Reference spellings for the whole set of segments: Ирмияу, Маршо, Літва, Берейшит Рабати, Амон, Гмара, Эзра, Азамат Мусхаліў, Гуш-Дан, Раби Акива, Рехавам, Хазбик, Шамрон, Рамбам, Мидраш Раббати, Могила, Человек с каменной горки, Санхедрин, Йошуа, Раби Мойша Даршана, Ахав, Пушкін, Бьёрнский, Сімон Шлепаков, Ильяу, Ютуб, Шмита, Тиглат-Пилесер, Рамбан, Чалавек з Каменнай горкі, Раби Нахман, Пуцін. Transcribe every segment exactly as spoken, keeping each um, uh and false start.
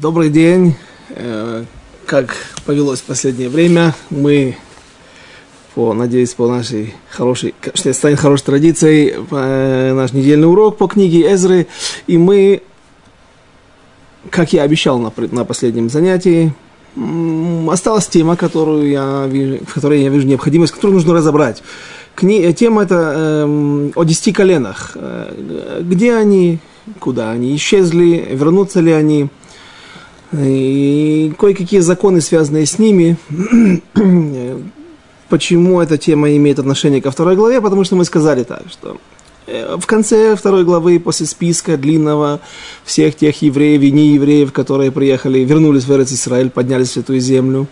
Добрый день. Как повелось в последнее время, мы, по, надеюсь, по нашей хорошей, что станет хорошей традицией, наш недельный урок по книге Эзры. И мы, как я обещал на, на последнем занятии, осталась тема, которую я вижу, в которой я вижу необходимость, которую нужно разобрать. Кни... Тема это э, о десяти коленах. Где они, куда они исчезли, вернутся ли они, и кое-какие законы, связанные с ними. Почему эта тема имеет отношение ко второй главе? Потому что мы сказали так, что в конце второй главы, после списка длинного всех тех евреев и неевреев, которые приехали, вернулись в Эрец-Исраэль, поднялись в Святую Землю,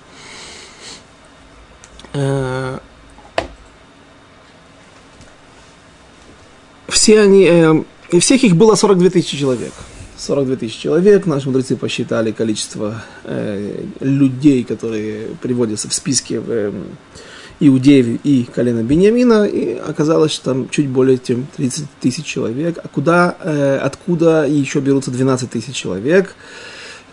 все они, и всех их было сорок две тысячи человек. сорок две тысячи человек, наши мудрецы посчитали количество э, людей, которые приводятся в списке э, иудеев и колена Беньямина, и оказалось, что там чуть более чем тридцать тысяч человек. А куда, э, откуда еще берутся двенадцать тысяч человек?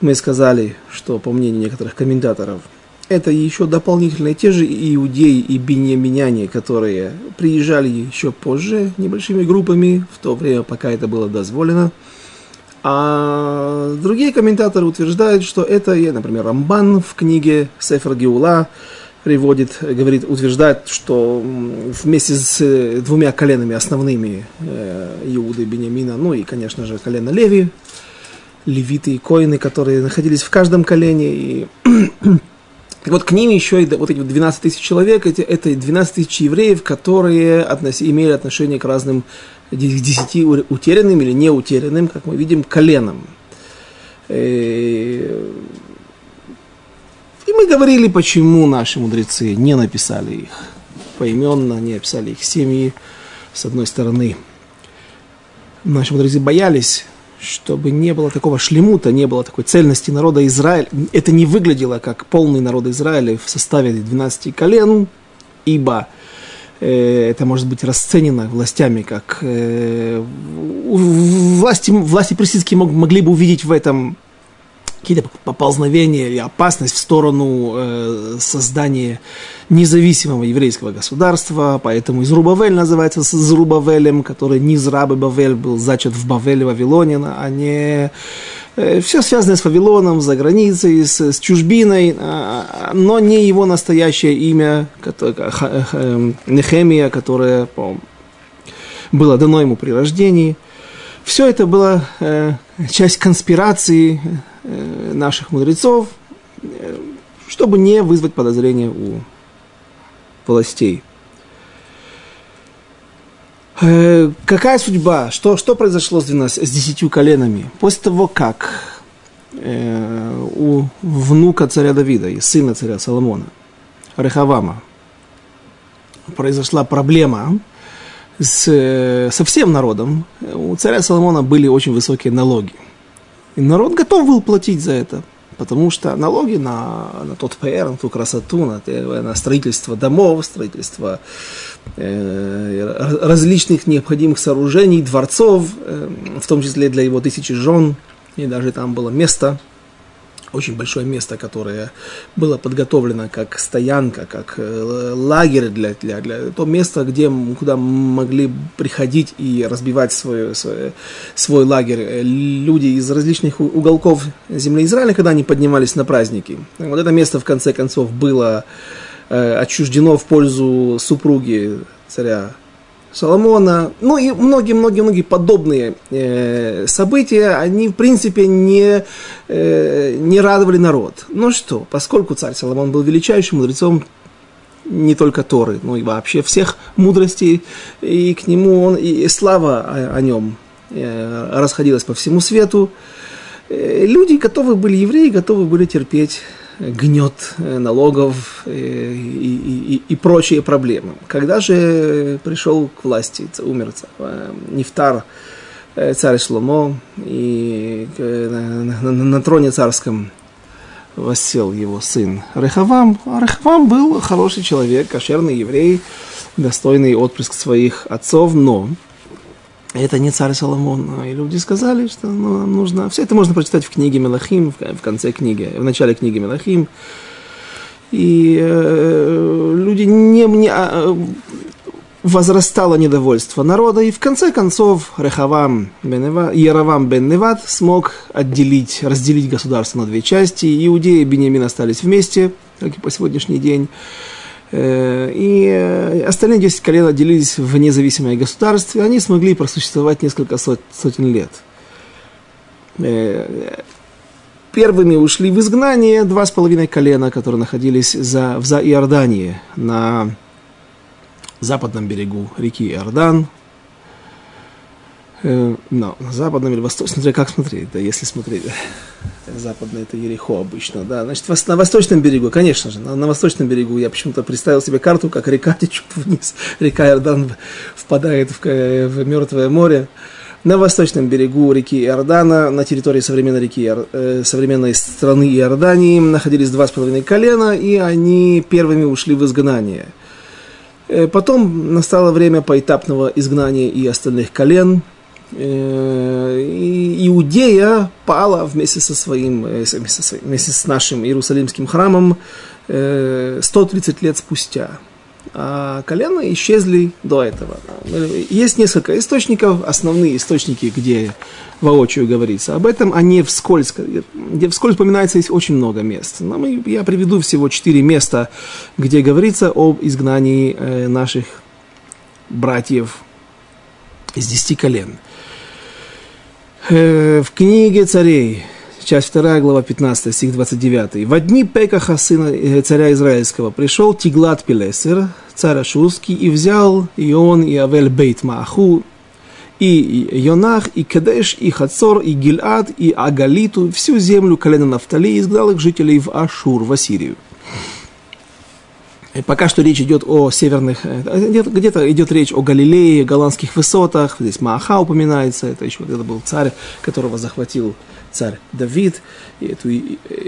Мы сказали, что, по мнению некоторых комментаторов, это еще дополнительные те же иудеи и беньяминяне, которые приезжали еще позже небольшими группами, в то время, пока это было дозволено. А другие комментаторы утверждают, что это, например, Рамбан в книге Сефер Геула приводит, говорит, утверждает, что вместе с двумя коленами основными Иуды, Беньямина, ну и, конечно же, колено Леви, левиты и коины, которые находились в каждом колене. И вот к ним еще и вот эти двенадцать тысяч человек, эти, это двенадцать тысяч евреев, которые относ, имели отношение к разным десяти утерянным или не утерянным, как мы видим, коленом. И мы говорили, почему наши мудрецы не написали их поименно, не описали их семьи. С одной стороны, наши мудрецы боялись, чтобы не было такого шлемута, не было такой цельности народа Израиля. Это не выглядело как полный народ Израиля в составе двенадцати колен, ибо это может быть расценено властями, как власти, власти персидские могли бы увидеть в этом какие-то поползновения или опасность в сторону создания независимого еврейского государства. Поэтому Изрубавель называется Зрубавелем, который Низраб и Бавель был зачат в Бавеле, Вавилонина, а не все связанное с Вавилоном, за границей, с, с чужбиной, но не его настоящее имя, Нехемия, которое было дано ему при рождении. Все это была часть конспирации наших мудрецов, чтобы не вызвать подозрения у властей. Какая судьба? Что, что произошло с, двенадцатью, с десятью коленами? После того, как э, у внука царя Давида и сына царя Соломона, Рехавама, произошла проблема с, со всем народом, у царя Соломона были очень высокие налоги. И народ готов был платить за это, потому что налоги на, на тот пэ эр, на ту красоту, на, на строительство домов, строительство э, различных необходимых сооружений, дворцов, э, в том числе для его тысячи жен, и даже там было место, очень большое место, которое было подготовлено как стоянка, как лагерь, для, для, для то место, где, куда могли приходить и разбивать свой, свой, свой лагерь люди из различных уголков земли Израиля, когда они поднимались на праздники. Вот это место, в конце концов, было э, отчуждено в пользу супруги царя Соломона. Ну и многие-многие-многие подобные э, события, они, в принципе, не, э, не радовали народ. Ну что, поскольку царь Соломон был величайшим мудрецом не только Торы, но и вообще всех мудростей, и к нему он, и слава о, о нем э, расходилась по всему свету, э, люди готовы были, евреи готовы были терпеть гнет налогов и, и, и, и прочие проблемы. Когда же пришел к власти, умер Нефтар царь Шломо, и на, на, на троне царском воссел его сын Рехавам. А Рехавам был хороший человек, кошерный еврей, достойный отпрыск своих отцов, но это не царь Соломон. И люди сказали, что ну, нам нужно... Все это можно прочитать в книге Мелахим, в конце книги, в начале книги Мелахим. И э, люди не... не а, возрастало недовольство народа, и в конце концов Рехавам бен Неват, Иеровам Бен Неват смог отделить, разделить государство на две части. Иудеи и Беньямин остались вместе, как и по сегодняшний день. И остальные десять колен отделились в независимое государство, и они смогли просуществовать несколько сот, сотен лет. Первыми ушли в изгнание два с половиной колена, которые находились за, в Иордании, на западном берегу реки Иордан. Э, но на западном или восточном, смотря как смотреть, да, если смотреть, западное это Ерехо обычно, да, значит, на восточном берегу, конечно же, на, на восточном берегу я почему-то представил себе карту, как река течет вниз, река Иордан впадает в, в Мертвое море. На восточном берегу реки Иордана, на территории современной, реки, э, современной страны Иордании, находились два с половиной колена, и они первыми ушли в изгнание. Потом настало время поэтапного изгнания и остальных колен. И Иудея пала вместе со своим, вместе с нашим Иерусалимским храмом сто тридцать лет спустя. А колена исчезли до этого. Есть несколько источников. Основные источники, где воочию говорится об этом, они вскользь, где вскользь упоминается, есть очень много мест. Но мы, я приведу всего четыре места, где говорится об изгнании наших братьев из десяти колен. В книге Царей, часть вторая, глава пятнадцатая, стих двадцать девятый. «В дни Пекаха, сына царя Израильского, пришел Тиглат-Пилесер, царь Ашурский, и взял Ион, и Авель Бейт Мааху, и Йонах, и Кедеш, и Хацор, и Гильад, и Агалиту, всю землю колена Нафтали, и изгнал их жителей в Ашур, в Ассирию». Пока что речь идет о северных, где-то идет речь о Галилее, голландских высотах, здесь Мааха упоминается, это еще когда был царь, которого захватил царь Давид, и эту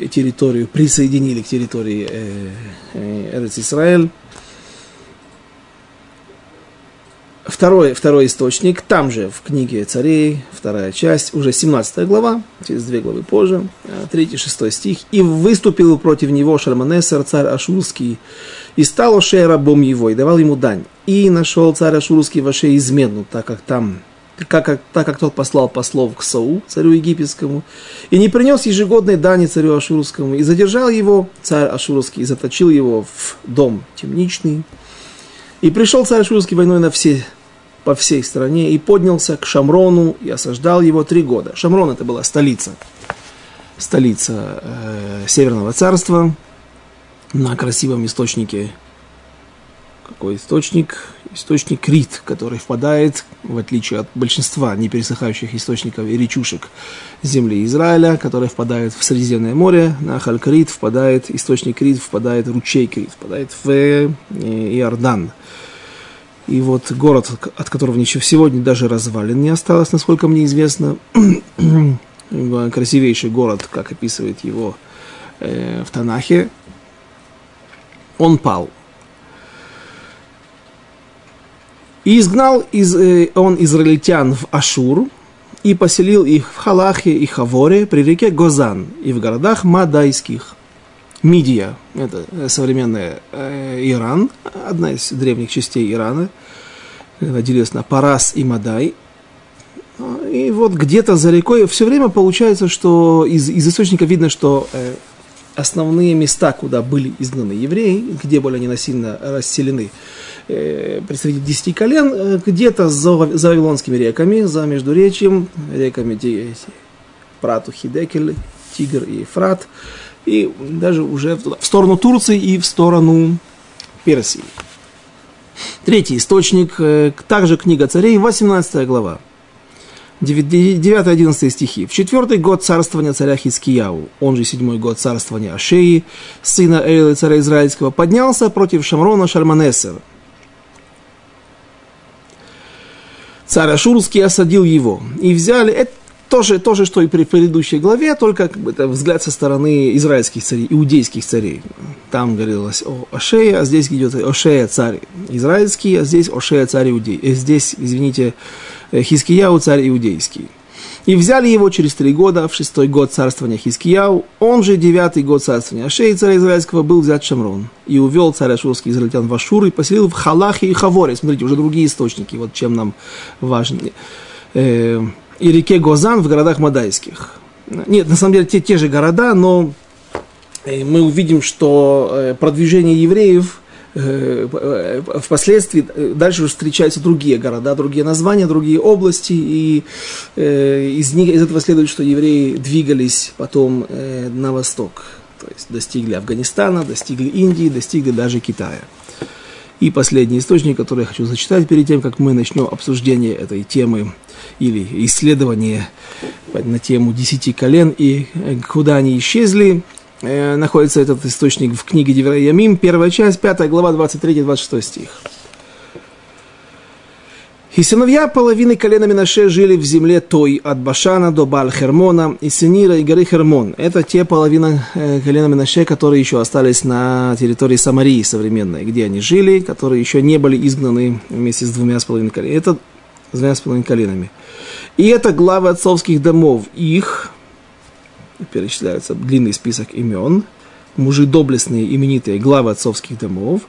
территорию присоединили к территории Эрец-Исраэль. Второй, второй источник, там же в книге Царей, вторая часть, уже семнадцатая глава, через две главы позже, третий-шестой стих. «И выступил против него Шалманесер, царь Ашурский, и стал Ошея рабом его, и давал ему дань. И нашел царь Ашурский в Ошее измену, так как, там, как, как, так как тот послал послов к Сау, царю египетскому, и не принес ежегодной дани царю Ашурскому, и задержал его царь Ашурский, и заточил его в дом темничный. И пришел царь Ашурский войной на все... по всей стране, и поднялся к Шамрону, и осаждал его три года». Шамрон – это была столица, столица э, Северного царства, на красивом источнике, какой источник? Источник Крит, который впадает, в отличие от большинства непересыхающих источников и речушек земли Израиля, которые впадают в Средиземное море, на Халь-Крит впадает, источник Крит впадает, ручей Крит впадает в э, Иордан. И вот город, от которого ничего сегодня даже развалин не осталось, насколько мне известно. Красивейший город, как описывает его э, в Танахе. Он пал. «И изгнал из, э, он израильтян в Ашур, и поселил их в Халахе и Хаворе при реке Гозан, и в городах Мадайских». Мидия – это современный э, Иран, одна из древних частей Ирана, делилась на Парас и Мадай. И вот где-то за рекой все время получается, что из, из источника видно, что э, основные места, куда были изгнаны евреи, где были они насильно расселены, э, представители десяти колен, э, где-то за, за Вавилонскими реками, за Междуречьем, реками Прату, Хидекель, Тигр и Ефрат, и даже уже в сторону Турции и в сторону Персии. Третий источник, также книга Царей, восемнадцатая глава, девятый-одиннадцатый стихи. «В четвертый год царствования царя Хизкияху, он же седьмой год царствования Ошеи, сына Эйлы, царя Израильского, поднялся против Шамрона Шалманесер. Царь Ашурский осадил его, и взяли...» То же, то же, что и при предыдущей главе, только как бы, это взгляд со стороны израильских царей, иудейских царей. Там говорилось о Ошее, а здесь идет Ошея царь израильский, а здесь Ошея царь иудейский. Здесь, извините, Хизкияху царь иудейский. И взяли его через три года, в шестой год царствования Хизкияху, он же девятый год царствования Ошеи, царя израильского, был взят Шамрон. И увел царь ашурский израильтян в Ашур и поселил в Халахе и Хаворе. Смотрите, уже другие источники, вот чем нам важно. И реке Гозан в городах мадайских. Нет, на самом деле те, те же города, но мы увидим, что продвижение евреев впоследствии дальше встречаются другие города, другие названия, другие области, и из, них, из этого следует, что евреи двигались потом на восток, то есть достигли Афганистана, достигли Индии, достигли даже Китая. И последний источник, который я хочу зачитать перед тем, как мы начнем обсуждение этой темы или исследование на тему десяти колен и куда они исчезли, э, находится этот источник в книге Деврей Ямим, первая часть, пятая глава, двадцать третий двадцать шестой стих. «И сыновья половины колена Менаше жили в земле той, от Башана до Бааль-Хермона, и Сенира и горы Хермон». Это те половина э, колена Менаше, которые еще остались на территории Самарии современной, где они жили, которые еще не были изгнаны вместе с двумя с половиной коленами. Это с двумя с половиной коленами. И это главы отцовских домов их, перечисляется длинный список имен, мужи доблестные, именитые, главы отцовских домов.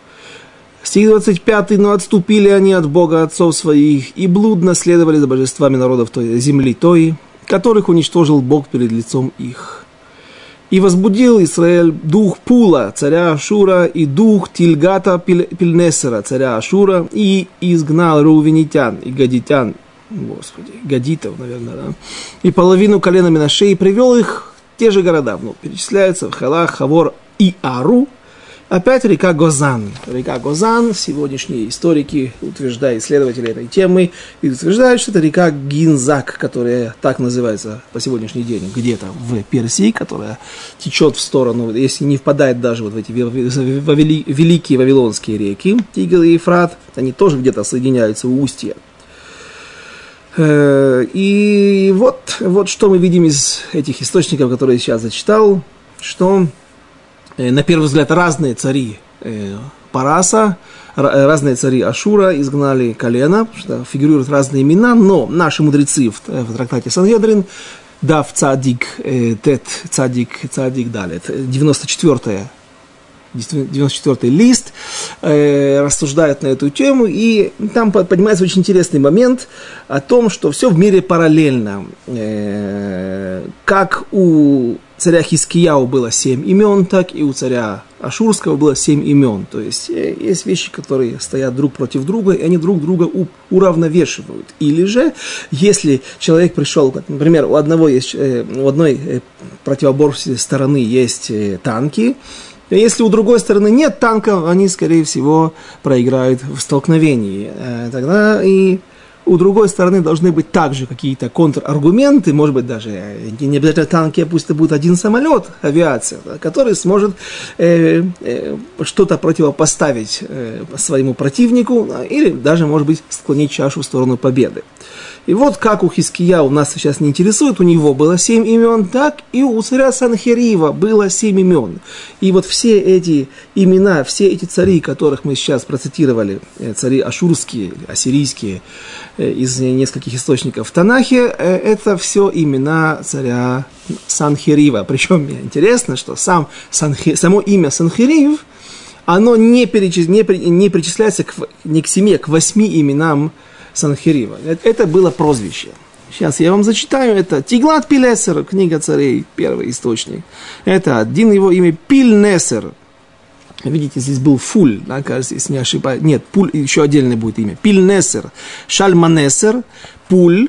Стих двадцать пятый. «Но отступили они от Бога отцов своих, и блудно следовали за божествами народов той, земли той, которых уничтожил Бог перед лицом их. И возбудил Израиль дух Пула, царя Ашура, и дух Тиглат-Пилесера, царя Ашура, и изгнал Рувенитян и Гадитян». Господи, Гадитов, наверное, да. «И половину колена Менаше, и привел их в те же города». Ну, перечисляется в Халах, Хавор и Ару. Опять река Гозан. Река Гозан, сегодняшние историки утверждают, исследователи этой темы, и утверждают, что это река Гинзак, которая так называется по сегодняшний день, где-то в Персии, которая течет в сторону, если не впадает даже вот в эти великие вавилонские реки, Тигр и Ефрат, они тоже где-то соединяются у устья. И вот, вот что мы видим из этих источников, которые я сейчас зачитал, что... На первый взгляд, разные цари Параса, разные цари Ашура изгнали колено, потому что фигурируют разные имена, но наши мудрецы в, в трактате Санхедрин, дав цадик тет, цадик, цадик далет, девяносто четвёртый лист, рассуждают на эту тему, и там поднимается очень интересный момент о том, что все в мире параллельно, как у... царя Хизкияху было семь имен, так и у царя Ашурского было семь имен. То есть, есть вещи, которые стоят друг против друга, и они друг друга уравновешивают. Или же, если человек пришел, например, у одного есть, у одной противоборстве стороны есть танки, если у другой стороны нет танков, они, скорее всего, проиграют в столкновении. Тогда и... У другой стороны должны быть также какие-то контраргументы, может быть, даже не обязательно танки, а пусть это будет один самолет, авиация, который сможет э, э, что-то противопоставить э, своему противнику или даже, может быть, склонить чашу в сторону победы. И вот как у Хизкияху нас сейчас не интересует, у него было семь имен, так и у царя Санхерива было семь имен. И вот все эти имена, все эти цари, которых мы сейчас процитировали, цари ашурские, ассирийские, из нескольких источников в Танахе, это все имена царя Санхерива. Причем интересно, что сам Санхи, само имя Санхерив, оно не, перечис, не, не причисляется к, не к семье, к восьми именам Санхерива. Это было прозвище. Сейчас я вам зачитаю. Это Тиглат-Пилесер, книга царей, первый источник. Это один его имя Пильнесер. Видите, здесь был Фуль, да, кажется, если не ошибаюсь. Нет, Пуль, еще отдельное будет имя. Пильнесер, Шалманесер, Пуль.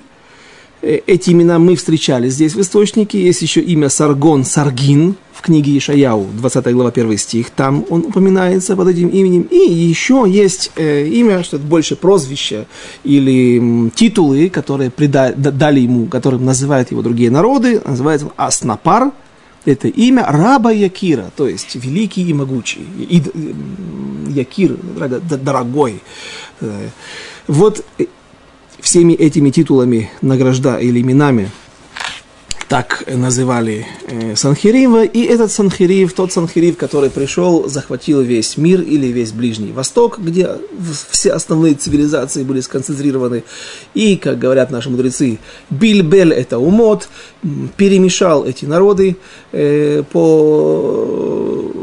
Эти имена мы встречали здесь в источнике. Есть еще имя Саргон, Саргин в книге Йошияу, двадцатая глава, первый стих. Там он упоминается под этим именем. И еще есть э, имя, что это больше прозвище или м, титулы, которые прида- дали ему, которым называют его другие народы. Называется Аснапар. Это имя Раба Якира, то есть великий и могучий. И, и, Якир, дорогой. Вот... Всеми этими титулами, награжда или именами так называли Санхерива, и этот Санхерив, тот Санхерив, который пришел, захватил весь мир или весь Ближний Восток, где все основные цивилизации были сконцентрированы, и, как говорят наши мудрецы, Бильбель это умот, перемешал эти народы по...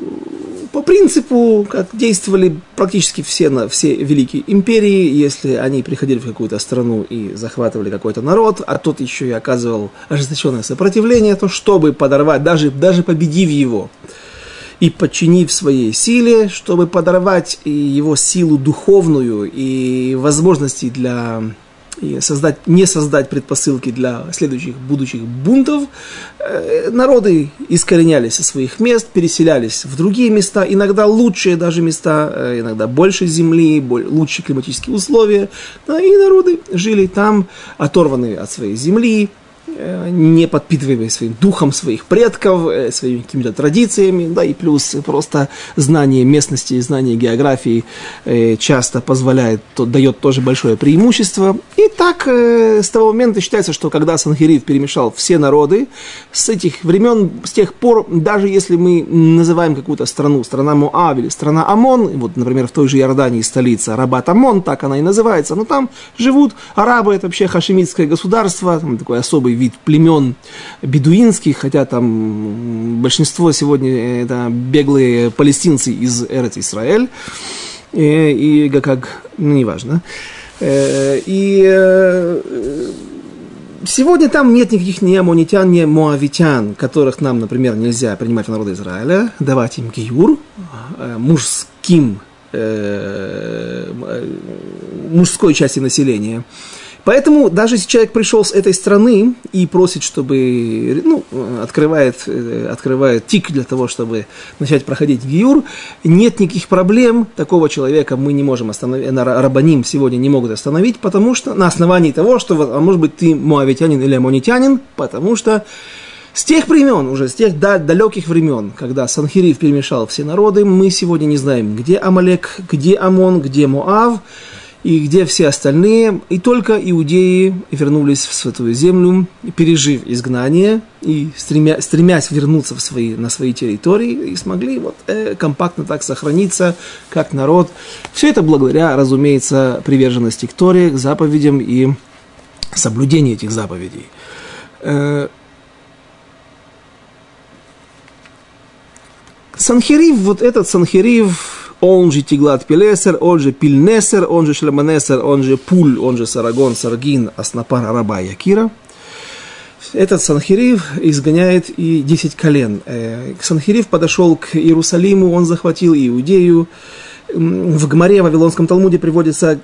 по принципу, как действовали практически все, все великие империи, если они приходили в какую-то страну и захватывали какой-то народ, а тот еще и оказывал ожесточенное сопротивление, то чтобы подорвать, даже, даже победив его и подчинив своей силе, чтобы подорвать его силу духовную и возможности для... и создать, не создать предпосылки для следующих будущих бунтов, народы искоренялись со своих мест, переселялись в другие места, иногда лучшие даже места, иногда больше земли, лучшие климатические условия, да, и народы жили там, оторванные от своей земли, не подпитываемые своим духом своих предков, своими какими-то традициями, да, и плюс просто знание местности, знание географии часто позволяет, то, дает тоже большое преимущество. И так с того момента считается, что когда Санхерив перемешал все народы, с этих времен, с тех пор, даже если мы называем какую-то страну, страна Моав или страна Амон, вот, например, в той же Иордании столица Рабат Амон, так она и называется, но там живут арабы, это вообще хашимитское государство, там такой особый вид племен бедуинских, хотя там большинство сегодня это беглые палестинцы из Эрец-Исраэль, и, и как, ну, неважно. И сегодня там нет никаких ни амонитян, ни моавитян, которых нам, например, нельзя принимать в народы Израиля, давать им гиюр, мужским, мужской части населения. Поэтому даже если человек пришел с этой страны и просит, чтобы, ну, открывает, открывает тик для того, чтобы начать проходить гиюр, нет никаких проблем, такого человека мы не можем остановить, рабаним сегодня не могут остановить, потому что на основании того, что, а может быть, ты моавитянин или амонитянин, потому что с тех времен, уже с тех далеких времен, когда Санхерив перемешал все народы, мы сегодня не знаем, где Амалек, где Амон, где Моав, и где все остальные, и только иудеи вернулись в Святую Землю, пережив изгнание, и стремя, стремясь вернуться в свои, на свои территории, и смогли вот, э, компактно так сохраниться, как народ. Все это благодаря, разумеется, приверженности к Торе, к заповедям и соблюдению этих заповедей. Э, Санхерив, вот этот Санхерив, он же Тиглат-Пилесер, он же Пильнесер, он же Шалманесер, он же Пуль, он же Саргон, Саргин, Аснапар, Раби Акива. Этот Санхерив изгоняет и десять колен. Санхерив подошел к Иерусалиму, он захватил Иудею. В Гмаре, в Вавилонском Талмуде приводится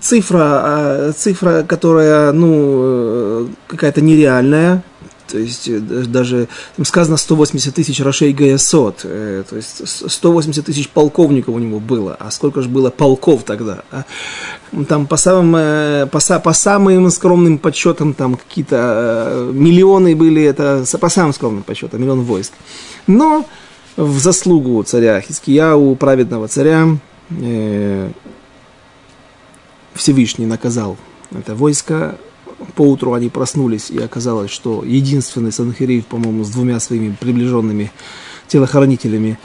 цифра, цифра, которая, ну, какая-то нереальная. То есть даже там сказано сто восемьдесят тысяч рашей Гаясот, то есть сто восемьдесят тысяч полковников у него было, а сколько же было полков тогда? Там по самым, по, по самым скромным подсчетам там какие-то миллионы были, это по самым скромным подсчетам, миллион войск. Но в заслугу царя Хизкияху, праведного царя, Всевышний наказал это войско. Поутру они проснулись, и оказалось, что единственный Санхерив, по-моему, с двумя своими приближенными телохранителями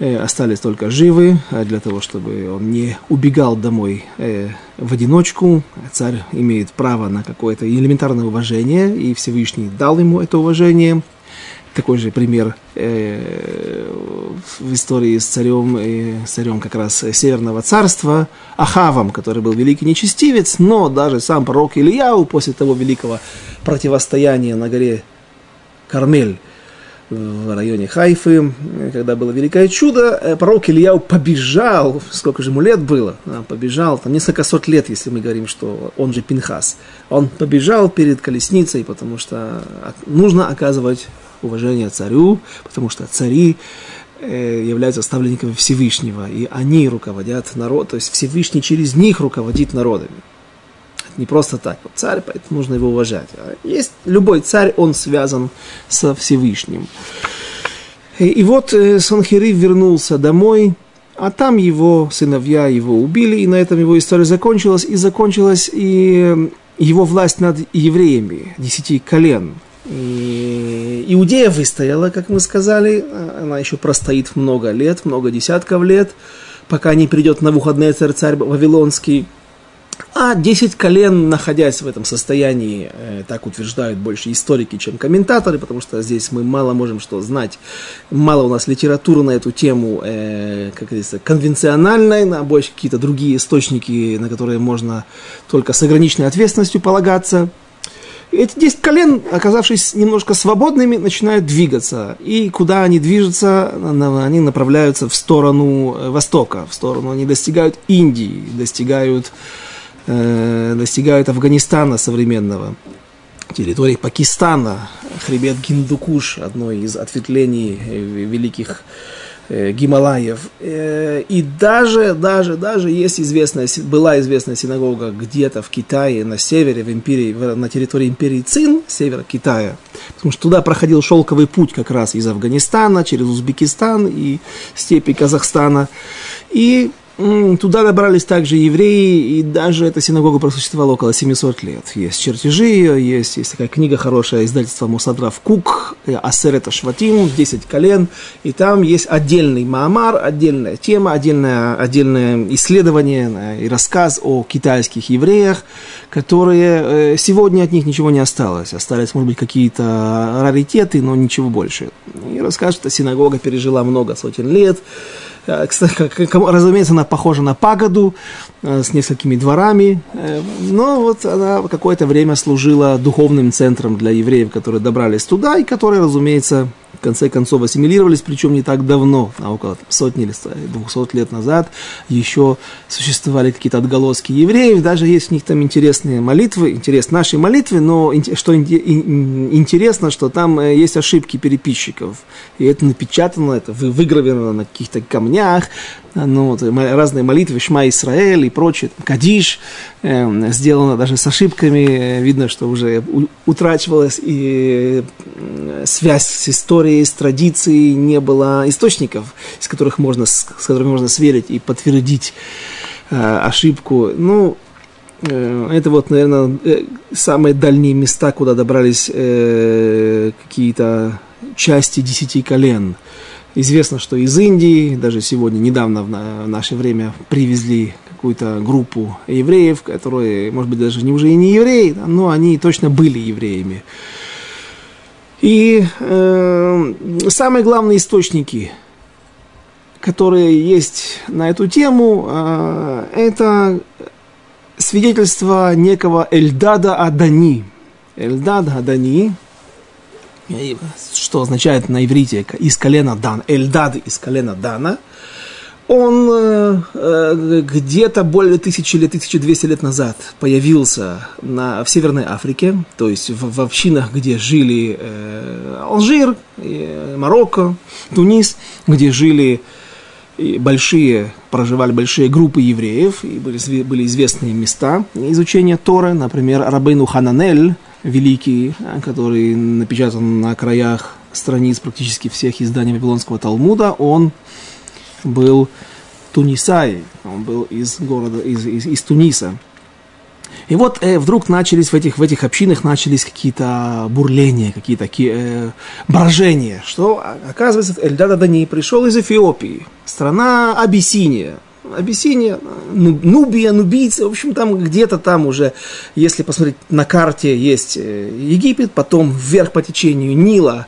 э, остались только живы, для того, чтобы он не убегал домой э, в одиночку. Царь имеет право на какое-то элементарное уважение, и Всевышний дал ему это уважение. Такой же пример э, в истории с царем, э, царем как раз Северного царства, Ахавом, который был великий нечестивец, но даже сам пророк Ильяу после того великого противостояния на горе Кармель в районе Хайфы, когда было великое чудо, пророк Ильяу побежал, сколько же ему лет было, побежал, там несколько сот лет, если мы говорим, что он же Пинхас, он побежал перед колесницей, потому что нужно оказывать уважение царю, потому что цари э, являются ставленниками Всевышнего, и они руководят народом, то есть Всевышний через них руководит народами. Это не просто так, вот царь, поэтому нужно его уважать. А есть любой царь, он связан со Всевышним. И, и вот э, Санхерив вернулся домой, а там его сыновья его убили, и на этом его история закончилась, и закончилась и его власть над евреями, десяти колен. И Иудея выстояла, как мы сказали, она еще простоит много лет, много десятков лет, пока не придет Навуходоносор, царь Вавилонский. А десять колен, находясь в этом состоянии, так утверждают больше историки, чем комментаторы, потому что здесь мы мало можем что знать, мало у нас литературы на эту тему, как говорится, конвенциональной, на больше какие-то другие источники, на которые можно только с ограниченной ответственностью полагаться. Эти десять колен, оказавшись немножко свободными, начинают двигаться. И куда они движутся, они направляются в сторону востока, в сторону они достигают Индии, достигают, э, достигают Афганистана современного, территории Пакистана, хребет Гиндукуш, одно из ответвлений великих Гималаев. И даже, даже, даже есть известная, была известная синагога где-то в Китае, на севере, в империи, на территории империи Цин, севера Китая, потому что туда проходил шелковый путь как раз из Афганистана, через Узбекистан и степи Казахстана. И туда добрались также евреи, и даже эта синагога просуществовала около семьсот лет. Есть чертежи ее, есть, есть такая книга хорошая, издательство Мусадрав Кук, Асерета Шватим, десять колен, и там есть отдельный маамар, отдельная тема, отдельное, отдельное исследование и рассказ о китайских евреях, которые сегодня от них ничего не осталось. Остались, может быть, какие-то раритеты, но ничего больше. И расскажут, что синагога пережила много сотен лет. Разумеется, она похожа на пагоду с несколькими дворами, но вот она какое-то время служила духовным центром для евреев, которые добрались туда и которые, разумеется, в конце концов ассимилировались, причем не так давно, а около сотни или двухсот лет назад еще существовали какие-то отголоски евреев, даже есть у них там интересные молитвы, интерес нашей молитвы, но что интересно, что там есть ошибки переписчиков, и это напечатано, это выгравировано на каких-то камнях, ну, вот, разные молитвы, Шма Исраэль и прочее, Кадиш, э, сделано даже с ошибками, видно, что уже у, утрачивалась и э, связь с историей, с традицией, не было источников, с, которых можно, с, с которыми можно сверить и подтвердить э, ошибку. Ну, э, это вот, наверное, э, самые дальние места, куда добрались э, какие-то части десяти колен. Известно, что из Индии, даже сегодня, недавно в наше время привезли какую-то группу евреев, которые, может быть, даже уже и не евреи, но они точно были евреями. И э, самые главные источники, которые есть на эту тему, э, это свидетельство некого Эльдада ха-Дани. Эльдад ха-Дани, что означает на иврите «из колена Дан», Эльдад из колена Дана, он э, где-то более тысячи или тысяча двести лет назад появился на, в Северной Африке, то есть в, в общинах, где жили э, Алжир, э, Марокко, Тунис, где жили и большие, проживали большие группы евреев, и были, были известные места изучения Торы, например, Рабейну Хананель, великий, который напечатан на краях страниц практически всех изданий Вавилонского Талмуда, он был тунисай, он был из города, из, из, из Туниса. И вот э, вдруг начались в этих, в этих общинах начались какие-то бурления, какие-то э, брожения, что, оказывается, Эльдад ха-Дани пришел из Эфиопии, страна Абиссиния. Абиссиния, Нубия, нубийцы, в общем, там где-то там уже, если посмотреть на карте, есть Египет, потом вверх по течению Нила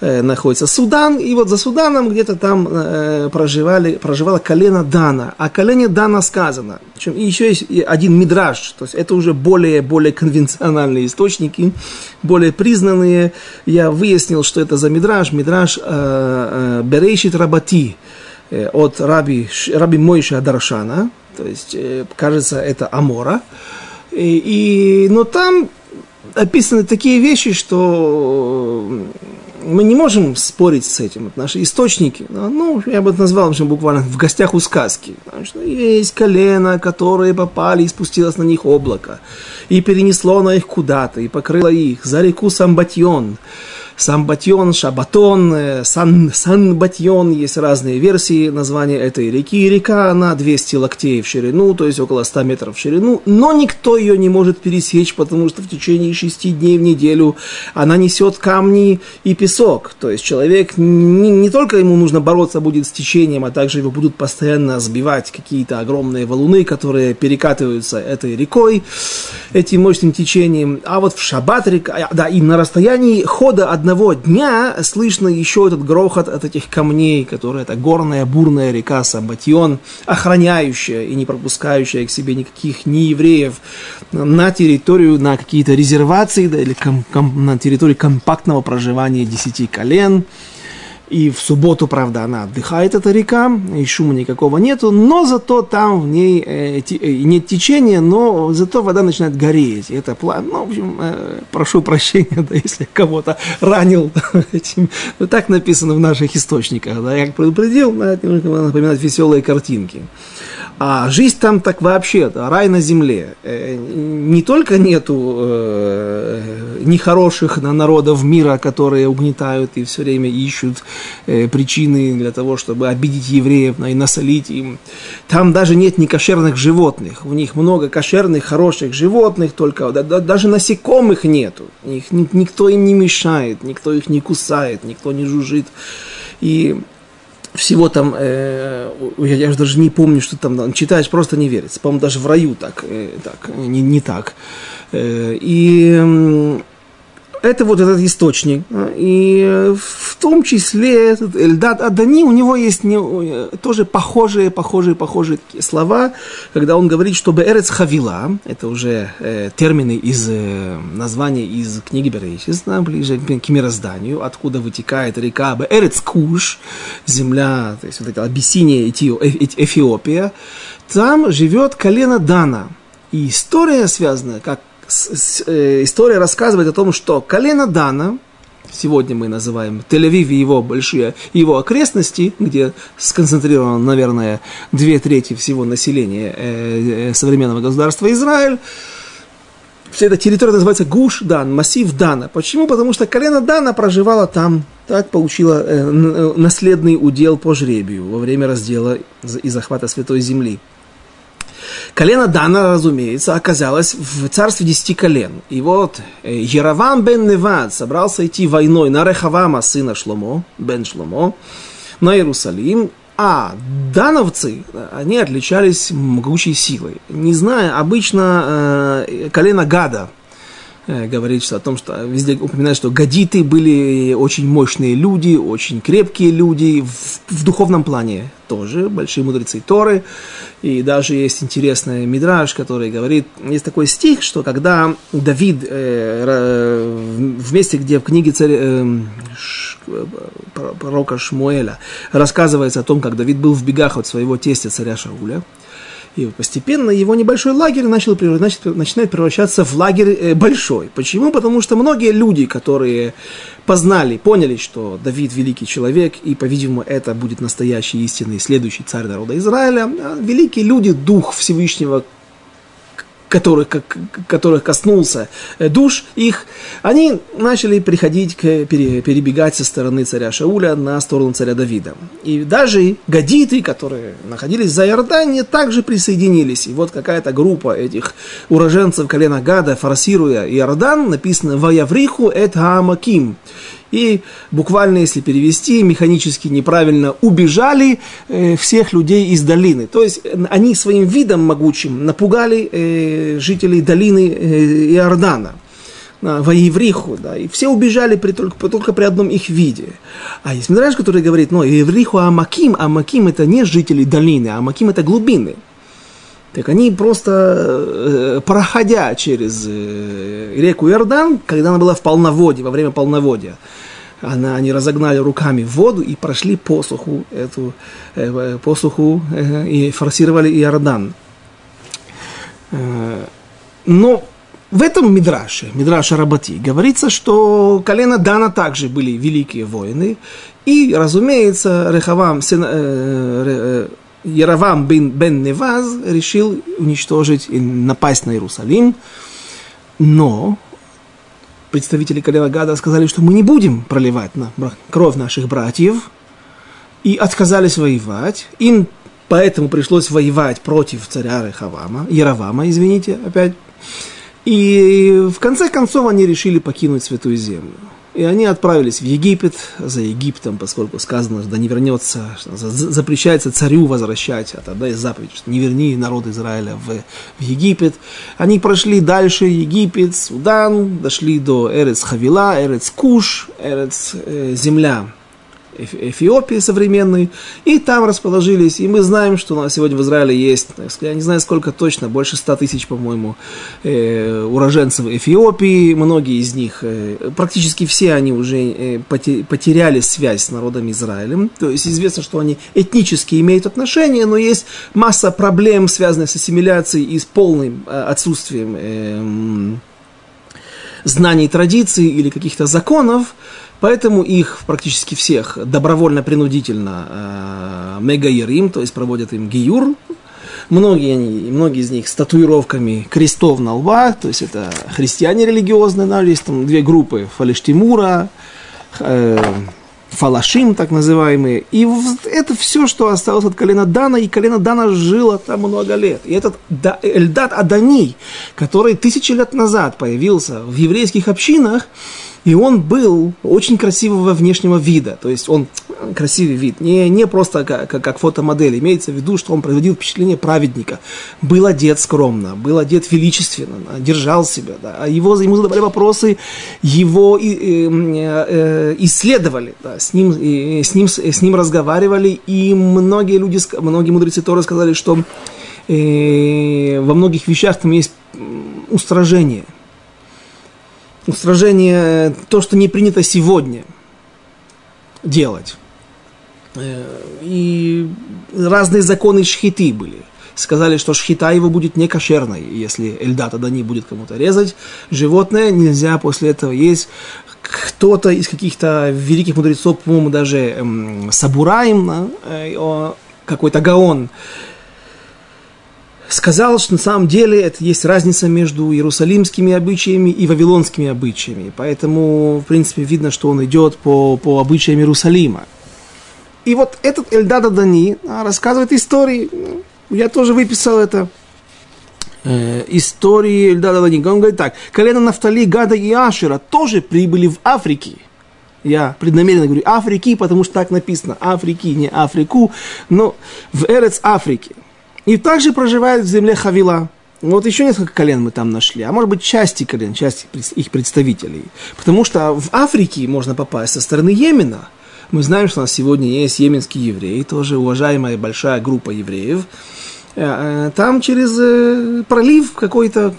э, находится Судан, и вот за Суданом где-то там э, проживали, проживало колено Дана. О колене Дана сказано. Причем еще есть один мидраж, то есть это уже более, более конвенциональные источники, более признанные. Я выяснил, что это за мидраж, мидраж э, э, Берейшит Рабати, от Раби, Раби Мойша Даршана, то есть, кажется, это Амора. И, и, но там описаны такие вещи, что мы не можем спорить с этим. Это наши источники. Ну, я бы это назвал буквально в гостях у сказки. Что есть колена, которые попали, и спустилось на них облако, и перенесло на их куда-то, и покрыло их за реку Санбатион. Санбатион, Шабатон, Сан, Санбатион, есть разные версии названия этой реки. Река, она двести локтей в ширину, то есть около ста метров в ширину, но никто ее не может пересечь, потому что в течение шести дней в неделю она несет камни и песок. То есть человек, не, не только ему нужно бороться будет с течением, а также его будут постоянно сбивать какие-то огромные валуны, которые перекатываются этой рекой, этим мощным течением. А вот в шаббат река, да, и на расстоянии хода одного дня слышно еще этот грохот от этих камней, которые это горная бурная река Санбатион, охраняющая и не пропускающая к себе никаких неевреев на территорию, на какие-то резервации, да, или ком, ком, на территории компактного проживания десяти колен. И в субботу, правда, она отдыхает, эта река, и шума никакого нету, но зато там в ней э, те, э, нет течения, но зато вода начинает гореть. И это план, ну, в общем, э, прошу прощения, да, если кого-то ранил этим. Вот так написано в наших источниках, да, я как предупредил, да, это немножко напоминает веселые картинки. А жизнь там так вообще, рай на земле. Не только нету э, нехороших народов мира, которые угнетают и все время ищут э, причины для того, чтобы обидеть евреев и насолить им. Там даже нет ни кошерных животных. У них много кошерных, хороших животных, только да, да, даже насекомых нету. Их, никто им не мешает, никто их не кусает, никто не жужжит. И... Всего там, э, я, я же даже не помню, что там, читаешь, просто не верится. По-моему, даже в раю так, э, так не, не так. Э, и это вот этот источник. И в том числе этот Эльдад ха-Дани, у него есть не, тоже похожие, похожие, похожие слова, когда он говорит, что «Беэрец хавила», это уже э, термины из э, названия из книги Берейшит, ближе к мирозданию, откуда вытекает река «Беэрец куш», земля, то есть вот эта Абиссиния, Эфиопия, там живет колено Дана. И история связана, как история рассказывает о том, что колено Дана, сегодня мы называем Тель-Авив и его большие, его окрестности, где сконцентрировано, наверное, две трети всего населения современного государства Израиль, вся эта территория называется Гуш-Дан, массив Дана. Почему? Потому что колено Дана проживало там, так получило наследный удел по жребию во время раздела и захвата Святой Земли. Колено Дана, разумеется, оказалось в царстве десяти колен. И вот Иеровам Бен Неват собрался идти войной на Рехавама, сына Шломо, Бен Шломо, на Иерусалим. А дановцы, они отличались могучей силой. Не знаю, обычно э, колено Гада говорит что о том, что везде упоминают, что гадиты были очень мощные люди, очень крепкие люди, в, в духовном плане тоже, большие мудрецы Торы. И даже есть интересный мидраш, который говорит, есть такой стих, что когда Давид, э, в месте, где в книге царя, э, ш, пророка Шмуэля рассказывается о том, как Давид был в бегах от своего тестя царя Шауля, и постепенно его небольшой лагерь начал, значит, начинает превращаться в лагерь большой. Почему? Потому что многие люди, которые познали, поняли, что Давид великий человек, и, по-видимому, это будет настоящий, истинный, следующий царь народа Израиля, великие люди, дух Всевышнего, которых, которых коснулся душ их, они начали приходить, к, перебегать со стороны царя Шауля на сторону царя Давида. И даже гадиты, которые находились за Иорданией, также присоединились. И вот какая-то группа этих уроженцев колена Гада, форсируя Иордан, написано «Ваявриху эт Амаким». И буквально, если перевести, механически неправильно убежали э, всех людей из долины. То есть они своим видом могучим напугали э, жителей долины э, Иордана, Ваевриху, да, и все убежали при, только, только при одном их виде. А есть мидраш, который говорит, но Ваевриху Амаким, Амаким это не жители долины, Амаким это глубины. Так они просто, проходя через реку Иордан, когда она была в полноводье, во время полноводья, она, они разогнали руками воду и прошли посуху, эту, посуху и форсировали Иордан. Но в этом мидраше, мидраше Рабати, говорится, что колено Дана также были великие воины. И, разумеется, Рехавам... Сын, э, Иеровам бен Неват решил уничтожить и напасть на Иерусалим, но представители колена Гада сказали, что мы не будем проливать на кровь наших братьев, и отказались воевать. Им поэтому пришлось воевать против царя Рехавама, Иеровама, извините, опять. И в конце концов они решили покинуть Святую Землю. И они отправились в Египет, за Египтом, поскольку сказано, что не вернется, что запрещается царю возвращать, это одна из заповедей, что не верни народ Израиля в, в Египет. Они прошли дальше Египет, Судан, дошли до Эрец Хавила, Эрец Куш, Эрец э, земля Эфиопии современной, и там расположились. И мы знаем, что у нас сегодня в Израиле есть, я не знаю сколько точно, больше ста тысяч, по-моему, э, уроженцев Эфиопии. Многие из них, э, практически все они уже э, потеряли связь с народом Израилем. То есть известно, что они этнически имеют отношения, но есть масса проблем, связанных с ассимиляцией и с полным э, отсутствием э, знаний, традиций или каких-то законов. Поэтому их практически всех добровольно-принудительно э, мегаерим, то есть проводят им гиюр. Многие, они, многие из них с татуировками крестов на лбах, то есть это христиане религиозные. Да, есть там две группы, фалештимура, э, фалашим так называемые. И это все, что осталось от колена Дана, и колено Дана жило там много лет. И этот Эльдад ха-Дани, который тысячи лет назад появился в еврейских общинах, и он был очень красивого внешнего вида, то есть он красивый вид, не, не просто как, как фотомодель, имеется в виду, что он производил впечатление праведника, был одет скромно, был одет величественно, держал себя, да. А его, ему задавали вопросы, его и, и, и, исследовали, да, с, ним, и, с, ним, с ним разговаривали, и многие люди, многие мудрецы Торы сказали, что и, во многих вещах там есть устражение, Устражение, то, что не принято сегодня делать. И разные законы шхиты были. Сказали, что шхита его будет некошерной. Если Эльдад ха-Дани будет кому-то резать животное, нельзя после этого есть. Кто-то из каких-то великих мудрецов, по-моему, даже эм, Сабураим, э, какой-то Гаон, сказал, что на самом деле это есть разница между иерусалимскими обычаями и вавилонскими обычаями. Поэтому, в принципе, видно, что он идет по, по обычаям Иерусалима. И вот этот Эльдад ха-Дани рассказывает истории. Я тоже выписал это. Э, истории Эльдада ха-Дани. Он говорит так. Колено Нафтали, Гада и Ашера тоже прибыли в Африку. Я преднамеренно говорю Африки, потому что так написано. Африки, не Африку, но в Эрец Африки. И также проживают в земле Хавила. Вот еще несколько колен мы там нашли, а может быть части колен, части их представителей. Потому что в Африке можно попасть со стороны Йемена. Мы знаем, что у нас сегодня есть йеменские евреи, тоже уважаемая большая группа евреев. Там через пролив какой-то,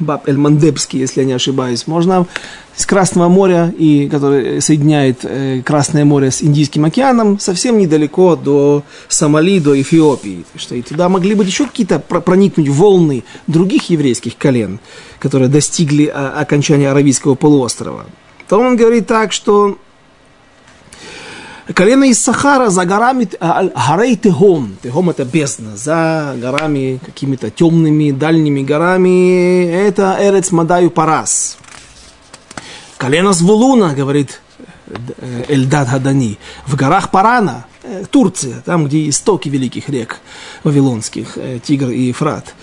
Баб-эль-Мандебский, если я не ошибаюсь, можно с Красного моря, и, который соединяет Красное море с Индийским океаном, совсем недалеко до Сомали, до Эфиопии. Что и туда могли быть еще какие-то проникнуть волны других еврейских колен, которые достигли окончания Аравийского полуострова. То он говорит так, что... Колено из Сахара за горами Аль-Харей Техом. Техом – это бездна. За горами, какими-то темными, дальними горами. Это Эрец Мадаю Парас. Колено Звулуна, говорит Эльдад ха-Дани. В горах Парана, Турция, там, где истоки великих рек вавилонских, Тигр и Ефрат.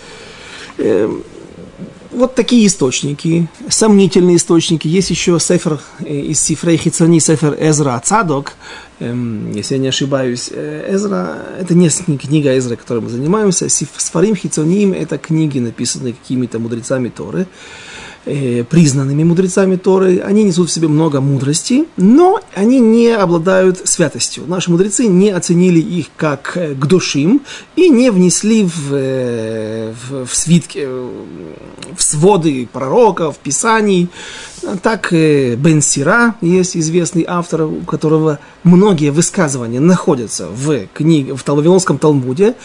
Вот такие источники, сомнительные источники. Есть еще сефер из Сифрей Хицани, сефер Эзра Цадок, эм, если я не ошибаюсь. Эзра, это не книга Эзра, которой мы занимаемся. Сифарим Хицаним, это книги, написанные какими-то мудрецами Торы, э, признанными мудрецами Торы. Они несут в себе много мудрости, но они не обладают святостью. Наши мудрецы не оценили их как к душим и не внесли в, в, в свитки, в своды пророков, писаний. Так Бен Сира есть известный автор, у которого многие высказывания находятся в книге, в Вавилонском Талмуде,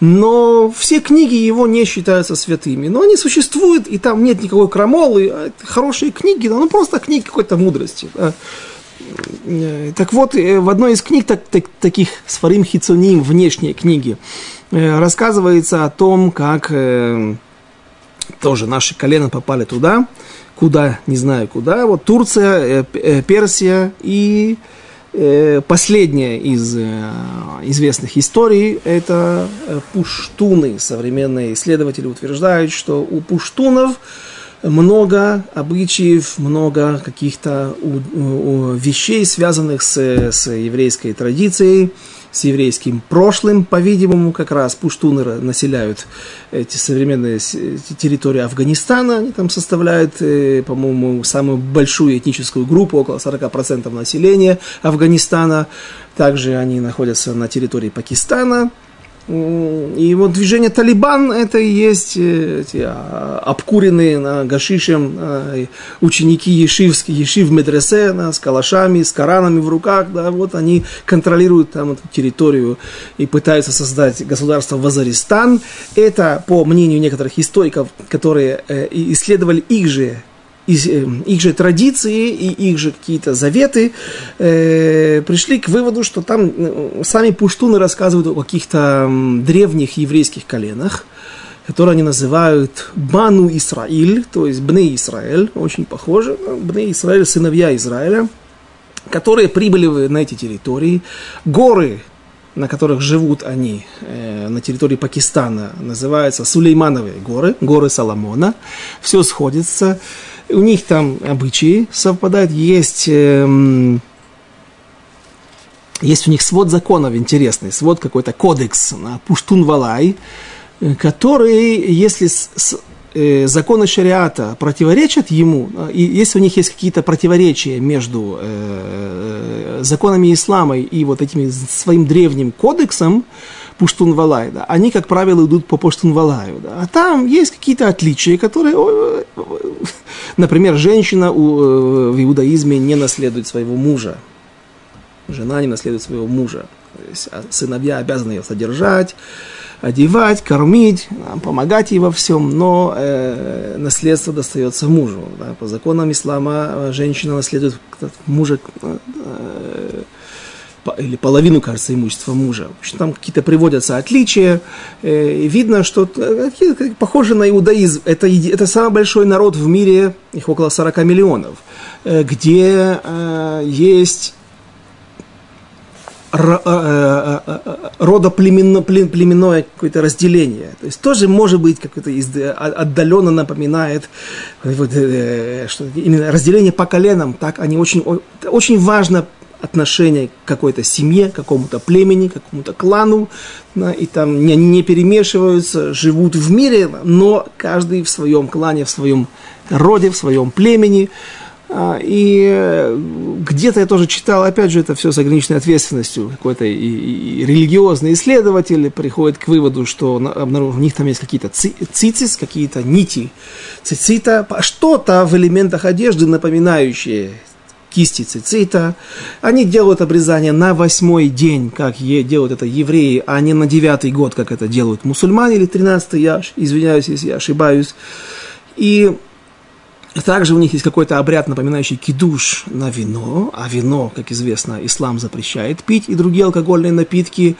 но все книги его не считаются святыми. Но они существуют, и там нет никакой крамолы, хорошие книги, ну просто книги какой-то мудрости. Так вот, в одной из книг, так, так, таких Сфарим Хицуним, внешней книги, рассказывается о том, как... Тоже наши колена попали туда, куда, не знаю куда. Вот Турция, Персия и последняя из известных историй – это пуштуны. Современные исследователи утверждают, что у пуштунов много обычаев, много каких-то вещей, связанных с, с еврейской традицией, с еврейским прошлым. По-видимому, как раз пуштуны населяют эти современные территории Афганистана. Они там составляют, по-моему, самую большую этническую группу, около сорок процентов населения Афганистана. Также они находятся на территории Пакистана. И вот движение «Талибан» – это и есть эти обкуренные гашишем ученики ешивки, ешив медресе, да, с калашами, с коранами в руках. Да, вот они контролируют там эту территорию и пытаются создать государство Вазаристан. Это, по мнению некоторых историков, которые исследовали их же, их же традиции и их же какие-то заветы, э, пришли к выводу, что там сами пуштуны рассказывают о каких-то древних еврейских коленах, которые они называют Бану Исраиль, то есть Бне Исраэль, очень похоже, Бне Исраэль, сыновья Израиля, которые прибыли на эти территории. Горы, на которых живут они, э, на территории Пакистана, называются Сулеймановые горы, горы Соломона. Все сходится. У них там обычаи совпадают, есть, э, есть у них свод законов интересный, свод какой-то, кодекс Пуштун-Валай, который, если с, с, э, законы шариата противоречат ему, и если у них есть какие-то противоречия между э, законами ислама и вот этим своим древним кодексом, Пуштун-Валай, да, они, как правило, идут по Пуштун-Валаю, да, а там есть какие-то отличия, которые, например, женщина у, в иудаизме не наследует своего мужа, жена не наследует своего мужа, то есть сыновья обязаны ее содержать, одевать, кормить, помогать ей во всем, но э, наследство достается мужу, да. По законам ислама женщина наследует мужа, э, или половину, кажется, имущества мужа. В общем, там какие-то приводятся отличия. И видно, что похоже на иудаизм. Это, это самый большой народ в мире, их около сорок миллионов, где есть родоплеменное какое-то разделение. То есть тоже, может быть, как-то отдаленно напоминает вот, что именно разделение по коленам. Так они очень, очень важно отношение к какой-то семье, к какому-то племени, к какому-то клану, да, и там не, не перемешиваются, живут в мире, но каждый в своем клане, в своем роде, в своем племени. И где-то я тоже читал, опять же, это все с ограниченной ответственностью, какой-то и, и религиозный исследователь приходит к выводу, что в них там есть какие-то цицис, какие-то нити, цицита, что-то в элементах одежды, напоминающие кисти цицита. Они делают обрезание на восьмой день, как делают это евреи, а не на девятый год, как это делают мусульмане, или тринадцатый, я извиняюсь, если я ошибаюсь. И также у них есть какой-то обряд, напоминающий кидуш на вино, а вино, как известно, ислам запрещает пить, и другие алкогольные напитки.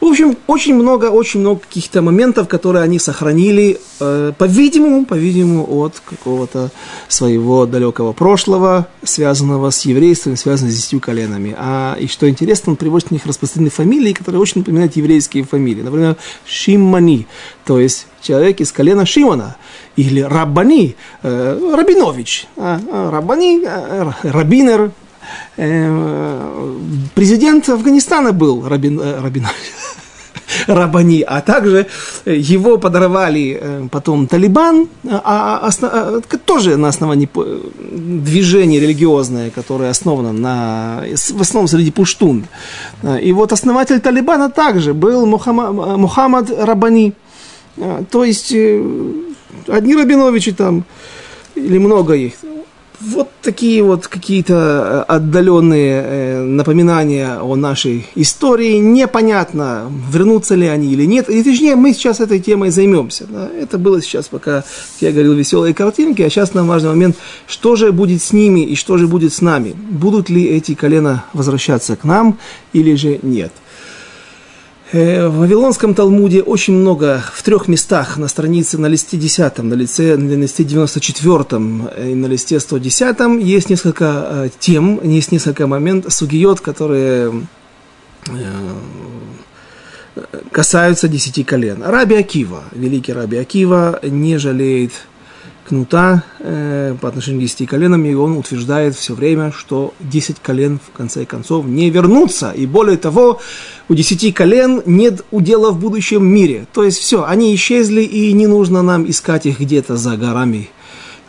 В общем, очень много, очень много каких-то моментов, которые они сохранили, э, по-видимому, по-видимому, от какого-то своего далекого прошлого, связанного с еврейством, связанного с десятью коленами. А, и что интересно, он приводит в них распространенные фамилии, которые очень напоминают еврейские фамилии. Например, Шимани, то есть человек из колена Шимона, или Рабани, э, Рабинович, э, Рабани, э, Рабинер, э, президент Афганистана был Рабин, э, Рабинович, Рабани, а также его подорвали э, потом Талибан, а, осно, а, тоже на основании движения религиозное, которое основано на, в основном среди пуштун. И вот основатель Талибана также был Мухаммад, Мухаммад Раббани. То есть, одни Рабиновичи там, или много их. Вот такие вот какие-то отдаленные напоминания о нашей истории. Непонятно, вернутся ли они или нет. И точнее, мы сейчас этой темой займемся. Это было сейчас, пока я говорил, веселые картинки. А сейчас нам важный момент, что же будет с ними и что же будет с нами. Будут ли эти колена возвращаться к нам или же нет. В Вавилонском Талмуде очень много, в трех местах, на странице, на листе десятом, на листе, на листе девяносто четвёртом и на листе сто десятом есть несколько тем, есть несколько моментов, сугиот, которые касаются десяти колен. Раби Акива, великий Раби Акива, не жалеет кнута по отношению к десяти коленам, и он утверждает все время, что десять колен в конце концов не вернутся, и более того, у десяти колен нет удела в будущем мире, то есть все, они исчезли, и не нужно нам искать их где-то за горами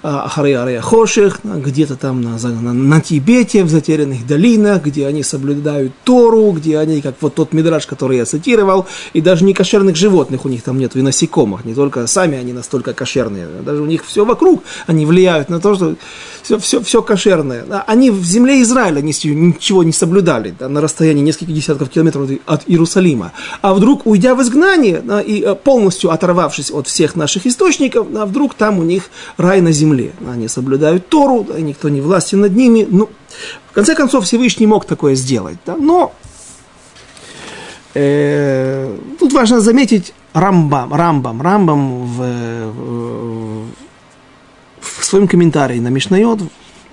Ахары-Аре-Хоших, где-то там на, на, на Тибете, в затерянных долинах, где они соблюдают Тору, где они, как вот тот мидраш, который я цитировал, и даже не кошерных животных у них там нет, и насекомых, не только сами они настолько кошерные, даже у них все вокруг, они влияют на то, что все, все, все кошерное. Они в земле Израиля ничего не соблюдали, да, на расстоянии нескольких десятков километров от Иерусалима, а вдруг, уйдя в изгнание, да, и полностью оторвавшись от всех наших источников, а вдруг там у них рай на земле. Они соблюдают Тору, да, никто не властен над ними. Ну, в конце концов, Всевышний мог такое сделать. Да, но э, тут важно заметить Рамбам. Рамбам, Рамбам в, в, в своем комментарии на Мишнайот,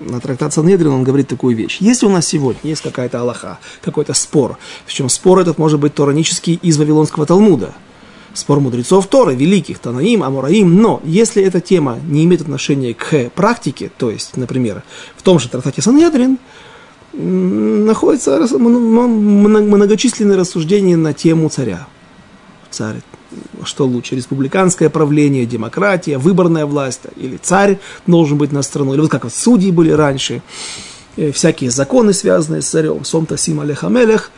на трактат Санхедрин, он говорит такую вещь. Если у нас сегодня есть какая-то алаха, какой-то спор, причем спор этот может быть торанический из Вавилонского Талмуда, спор мудрецов Торы, великих, Танаим, Амураим, но если эта тема не имеет отношения к практике, то есть, например, в том же трактате Санхедрин находятся многочисленные рассуждения на тему царя. Царь, что лучше, республиканское правление, демократия, выборная власть, или царь должен быть на страну, или вот как вот судьи были раньше, всякие законы, связанные с царем, сом тасим алех амелех.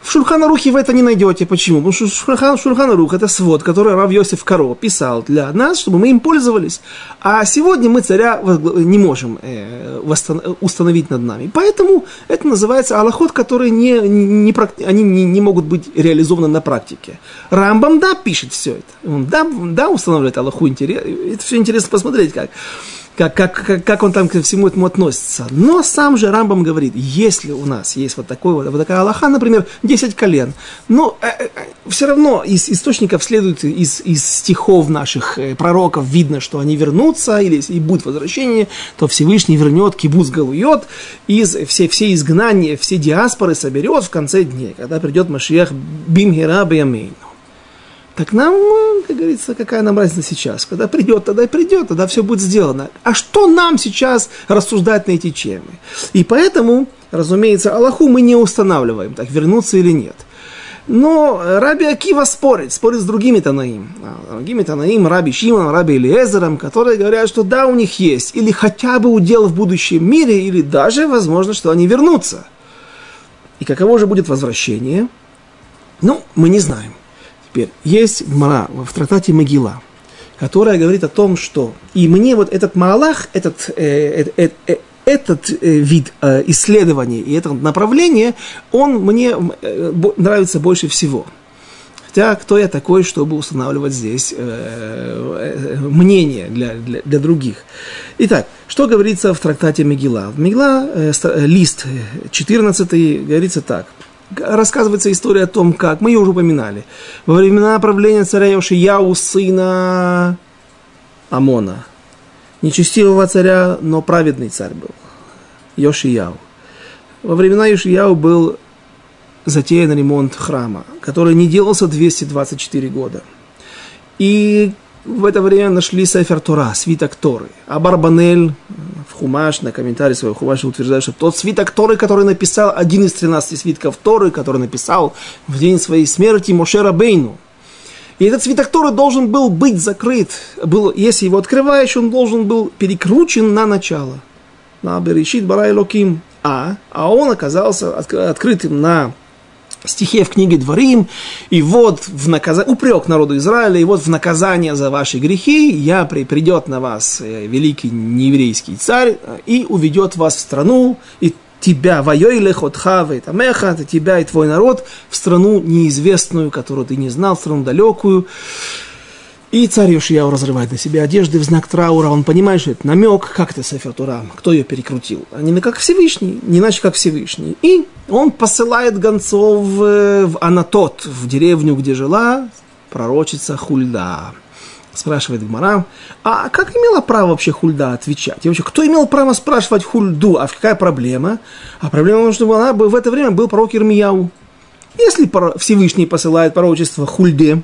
В Шульхан Арухе вы это не найдете. Почему? Потому что Шульхан, Шульхан Арух – это свод, который Рав Йосеф Каро писал для нас, чтобы мы им пользовались. А сегодня мы царя не можем э, восстанов- установить над нами. Поэтому это называется алахот, которые не, не, не, они не, не могут быть реализованы на практике. Рамбам, да, пишет все это. Он, да, да, устанавливает алаху. Это все интересно посмотреть, как. Как, как, как он там ко всему этому относится. Но сам же Рамбам говорит, если у нас есть вот, такой, вот такая алаха, например, десять колен, но э, э, все равно из источников следует, из, из стихов наших э, пророков видно, что они вернутся, или и будет возвращение, то Всевышний вернет кибуц галуйот, из, все, все изгнания, все диаспоры соберет в конце дней, когда придет Машиах бимгера беямейну. Так нам, как говорится, какая нам разница сейчас? Когда придет, тогда и придет, тогда все будет сделано. А что нам сейчас рассуждать на эти темы? И поэтому, разумеется, алаху мы не устанавливаем, так вернуться или нет. Но Раби Акива спорит, спорит с другими Танаим. Другими Танаим, Раби Шимоном, Раби Элиэзером, которые говорят, что да, у них есть, или хотя бы удел в будущем мире, или даже, возможно, что они вернутся. И каково же будет возвращение? Ну, мы не знаем. Теперь, есть Гмара в трактате Могила, которая говорит о том, что... И мне вот этот Маалах, этот, э, э, э, этот э, вид э, исследования и это направление, он мне э, нравится больше всего. Хотя, кто я такой, чтобы устанавливать здесь э, э, мнение для, для, для других. Итак, что говорится в трактате Могила? В Могила, э, э, лист четырнадцатый, говорится так. Рассказывается история о том, как, мы ее уже упоминали, во времена правления царя Йошияу, сына Амона, нечестивого царя, но праведный царь был, Йошияу. Во времена Йошияу был затеян ремонт храма, который не делался двести двадцать четыре года. И в это время нашли Сефер Тора, свиток Торы. А Барбанель в Хумаш, на комментарии своего Хумаша утверждает, что тот свиток Торы, который написал один из тринадцати свитков Торы, который написал в день своей смерти Моше Рабейну. И этот свиток Торы должен был быть закрыт. Был, если его открываешь, он должен был перекручен на начало. На Берейшит Рабати. А, а он оказался открытым на... стихе в книге Дворим, и вот в наказ... упрек народу Израиля, и вот в наказание за ваши грехи я при... придет на вас великий нееврейский царь и уведет вас в страну, и тебя, вайойлех от хавы тамеха, тебя и твой народ в страну неизвестную, которую ты не знал, в страну далекую. И царь Йошияу разрывает на себе одежды в знак траура. Он понимает, что это намек, как ты, Сефер Тора, кто ее перекрутил. А не как Всевышний, не иначе, как Всевышний. И он посылает гонцов в Анатот, в деревню, где жила пророчица Хульда. Спрашивает Гмара, а как имела право вообще Хульда отвечать? И вообще, кто имел право спрашивать Хульду, а какая проблема? А проблема в том, что она, в это время был пророк Ирмияу. Если Всевышний посылает пророчество Хульде,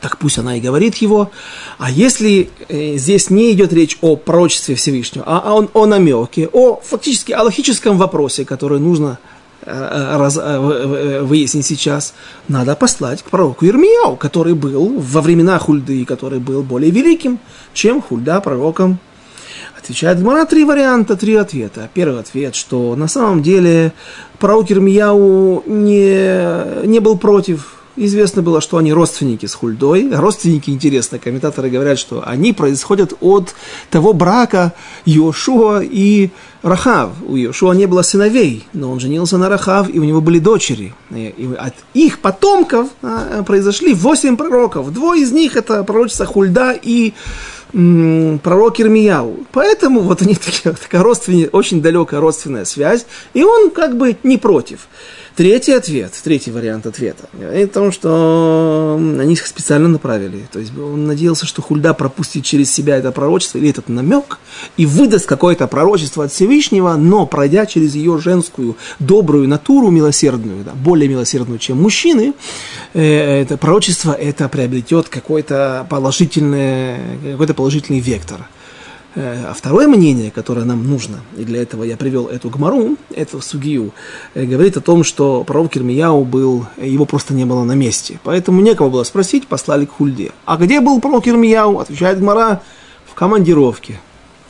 так пусть она и говорит его. А если э, здесь не идет речь о пророчестве Всевышнего, а он, о намеке, о фактически о логическом вопросе, который нужно э, раз, э, выяснить сейчас, надо послать к пророку Ирмияу, который был во времена Хульды, который был более великим, чем Хульда пророком. Отвечает Гмара, три варианта, три ответа. Первый ответ, что на самом деле пророк Ирмияу не, не был против. Известно было, что они родственники с Хульдой. Родственники, интересно, комментаторы говорят, что они происходят от того брака Йошуа и Рахав. У Йошуа не было сыновей, но он женился на Рахав, и у него были дочери. И от их потомков произошли восемь пророков. Двое из них – это пророчица Хульда и м, пророк Ирмияу. Поэтому вот у них такая, такая родственная, очень далекая родственная связь, и он как бы не против. Третий ответ, третий вариант ответа, говорит о том, что они их специально направили. То есть он надеялся, что Хульда пропустит через себя это пророчество или этот намек и выдаст какое-то пророчество от Всевышнего, но пройдя через ее женскую добрую натуру, милосердную, да, более милосердную, чем мужчины, это пророчество это приобретет какой-то положительный, какой-то положительный вектор. А второе мнение, которое нам нужно, и для этого я привел эту гмару, эту сугию, говорит о том, что пророк Ирмияу был, его просто не было на месте. Поэтому некого было спросить, послали к Хульде. А где был пророк Ирмияу? Отвечает гмара, в командировке.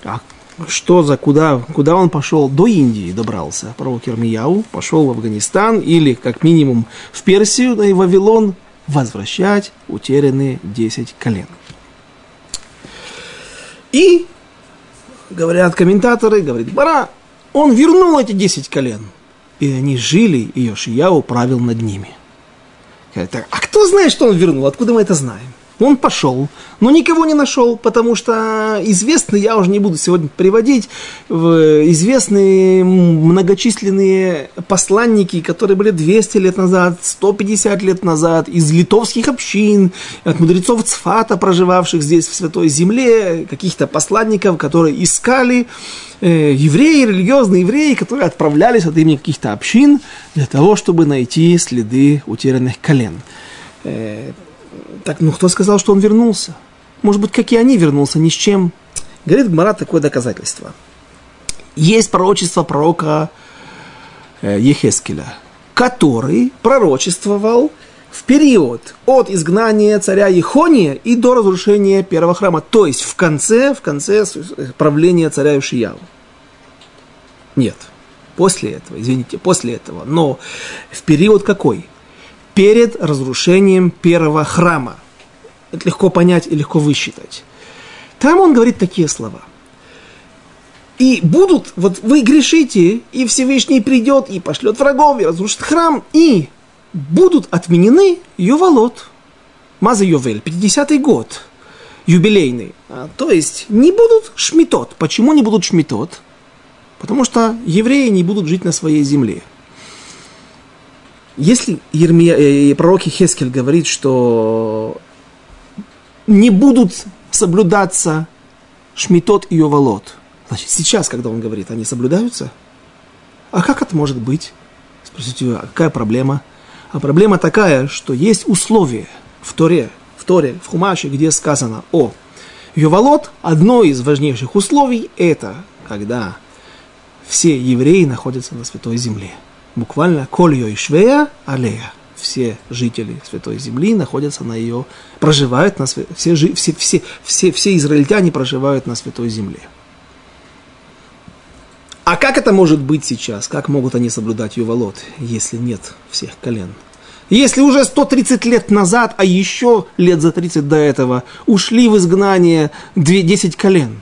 А что за, куда, куда он пошел? До Индии добрался пророк Ирмияу, пошел в Афганистан или, как минимум, в Персию, да и Вавилон, возвращать утерянные десять колен. И... Говорят комментаторы, говорит Бара, он вернул эти десять колен. И они жили, и Йошияу правил над ними. Говорит, а кто знает, что он вернул? Откуда мы это знаем? Он пошел, но никого не нашел, потому что известные, я уже не буду сегодня приводить, известные многочисленные посланники, которые были двести лет назад, сто пятьдесят лет назад, из литовских общин, от мудрецов Цфата, проживавших здесь в Святой Земле, каких-то посланников, которые искали евреи, религиозные евреи, которые отправлялись от имени каких-то общин для того, чтобы найти следы утерянных колен. Так, ну кто сказал, что он вернулся? Может быть, как и они вернулся, ни с чем. Говорит Гмара такое доказательство. Есть пророчество пророка Ехескеля, который пророчествовал в период от изгнания царя Ехония и до разрушения первого храма. То есть в конце, в конце правления царя Йошияу. Нет, после этого, извините, после этого. Но в период какой? Перед разрушением первого храма. Это легко понять и легко высчитать. Там он говорит такие слова. И будут, вот вы грешите, и Всевышний придет, и пошлет врагов, и разрушит храм, и будут отменены ювалот, маза ювель, пятидесятый год, юбилейный. То есть не будут шмитот. Почему не будут шмитот? Потому что евреи не будут жить на своей земле. Если Ирмия, э, пророк Хескель говорит, что не будут соблюдаться шмитот и ювалот, значит, сейчас, когда он говорит, они соблюдаются? А как это может быть? Спросите, а какая проблема? А проблема такая, что есть условия в Торе, в Торе, в Хумаше, где сказано о ювалот. Одно из важнейших условий – это когда все евреи находятся на Святой Земле. Буквально «Коль йо и швея алея». Все жители Святой Земли находятся на ее... Проживают на... Все, все, все, все, все израильтяне проживают на Святой Земле. А как это может быть сейчас? Как могут они соблюдать ювалот, если нет всех колен? Если уже сто тридцать лет назад, а еще лет за тридцать до этого, ушли в изгнание десять колен.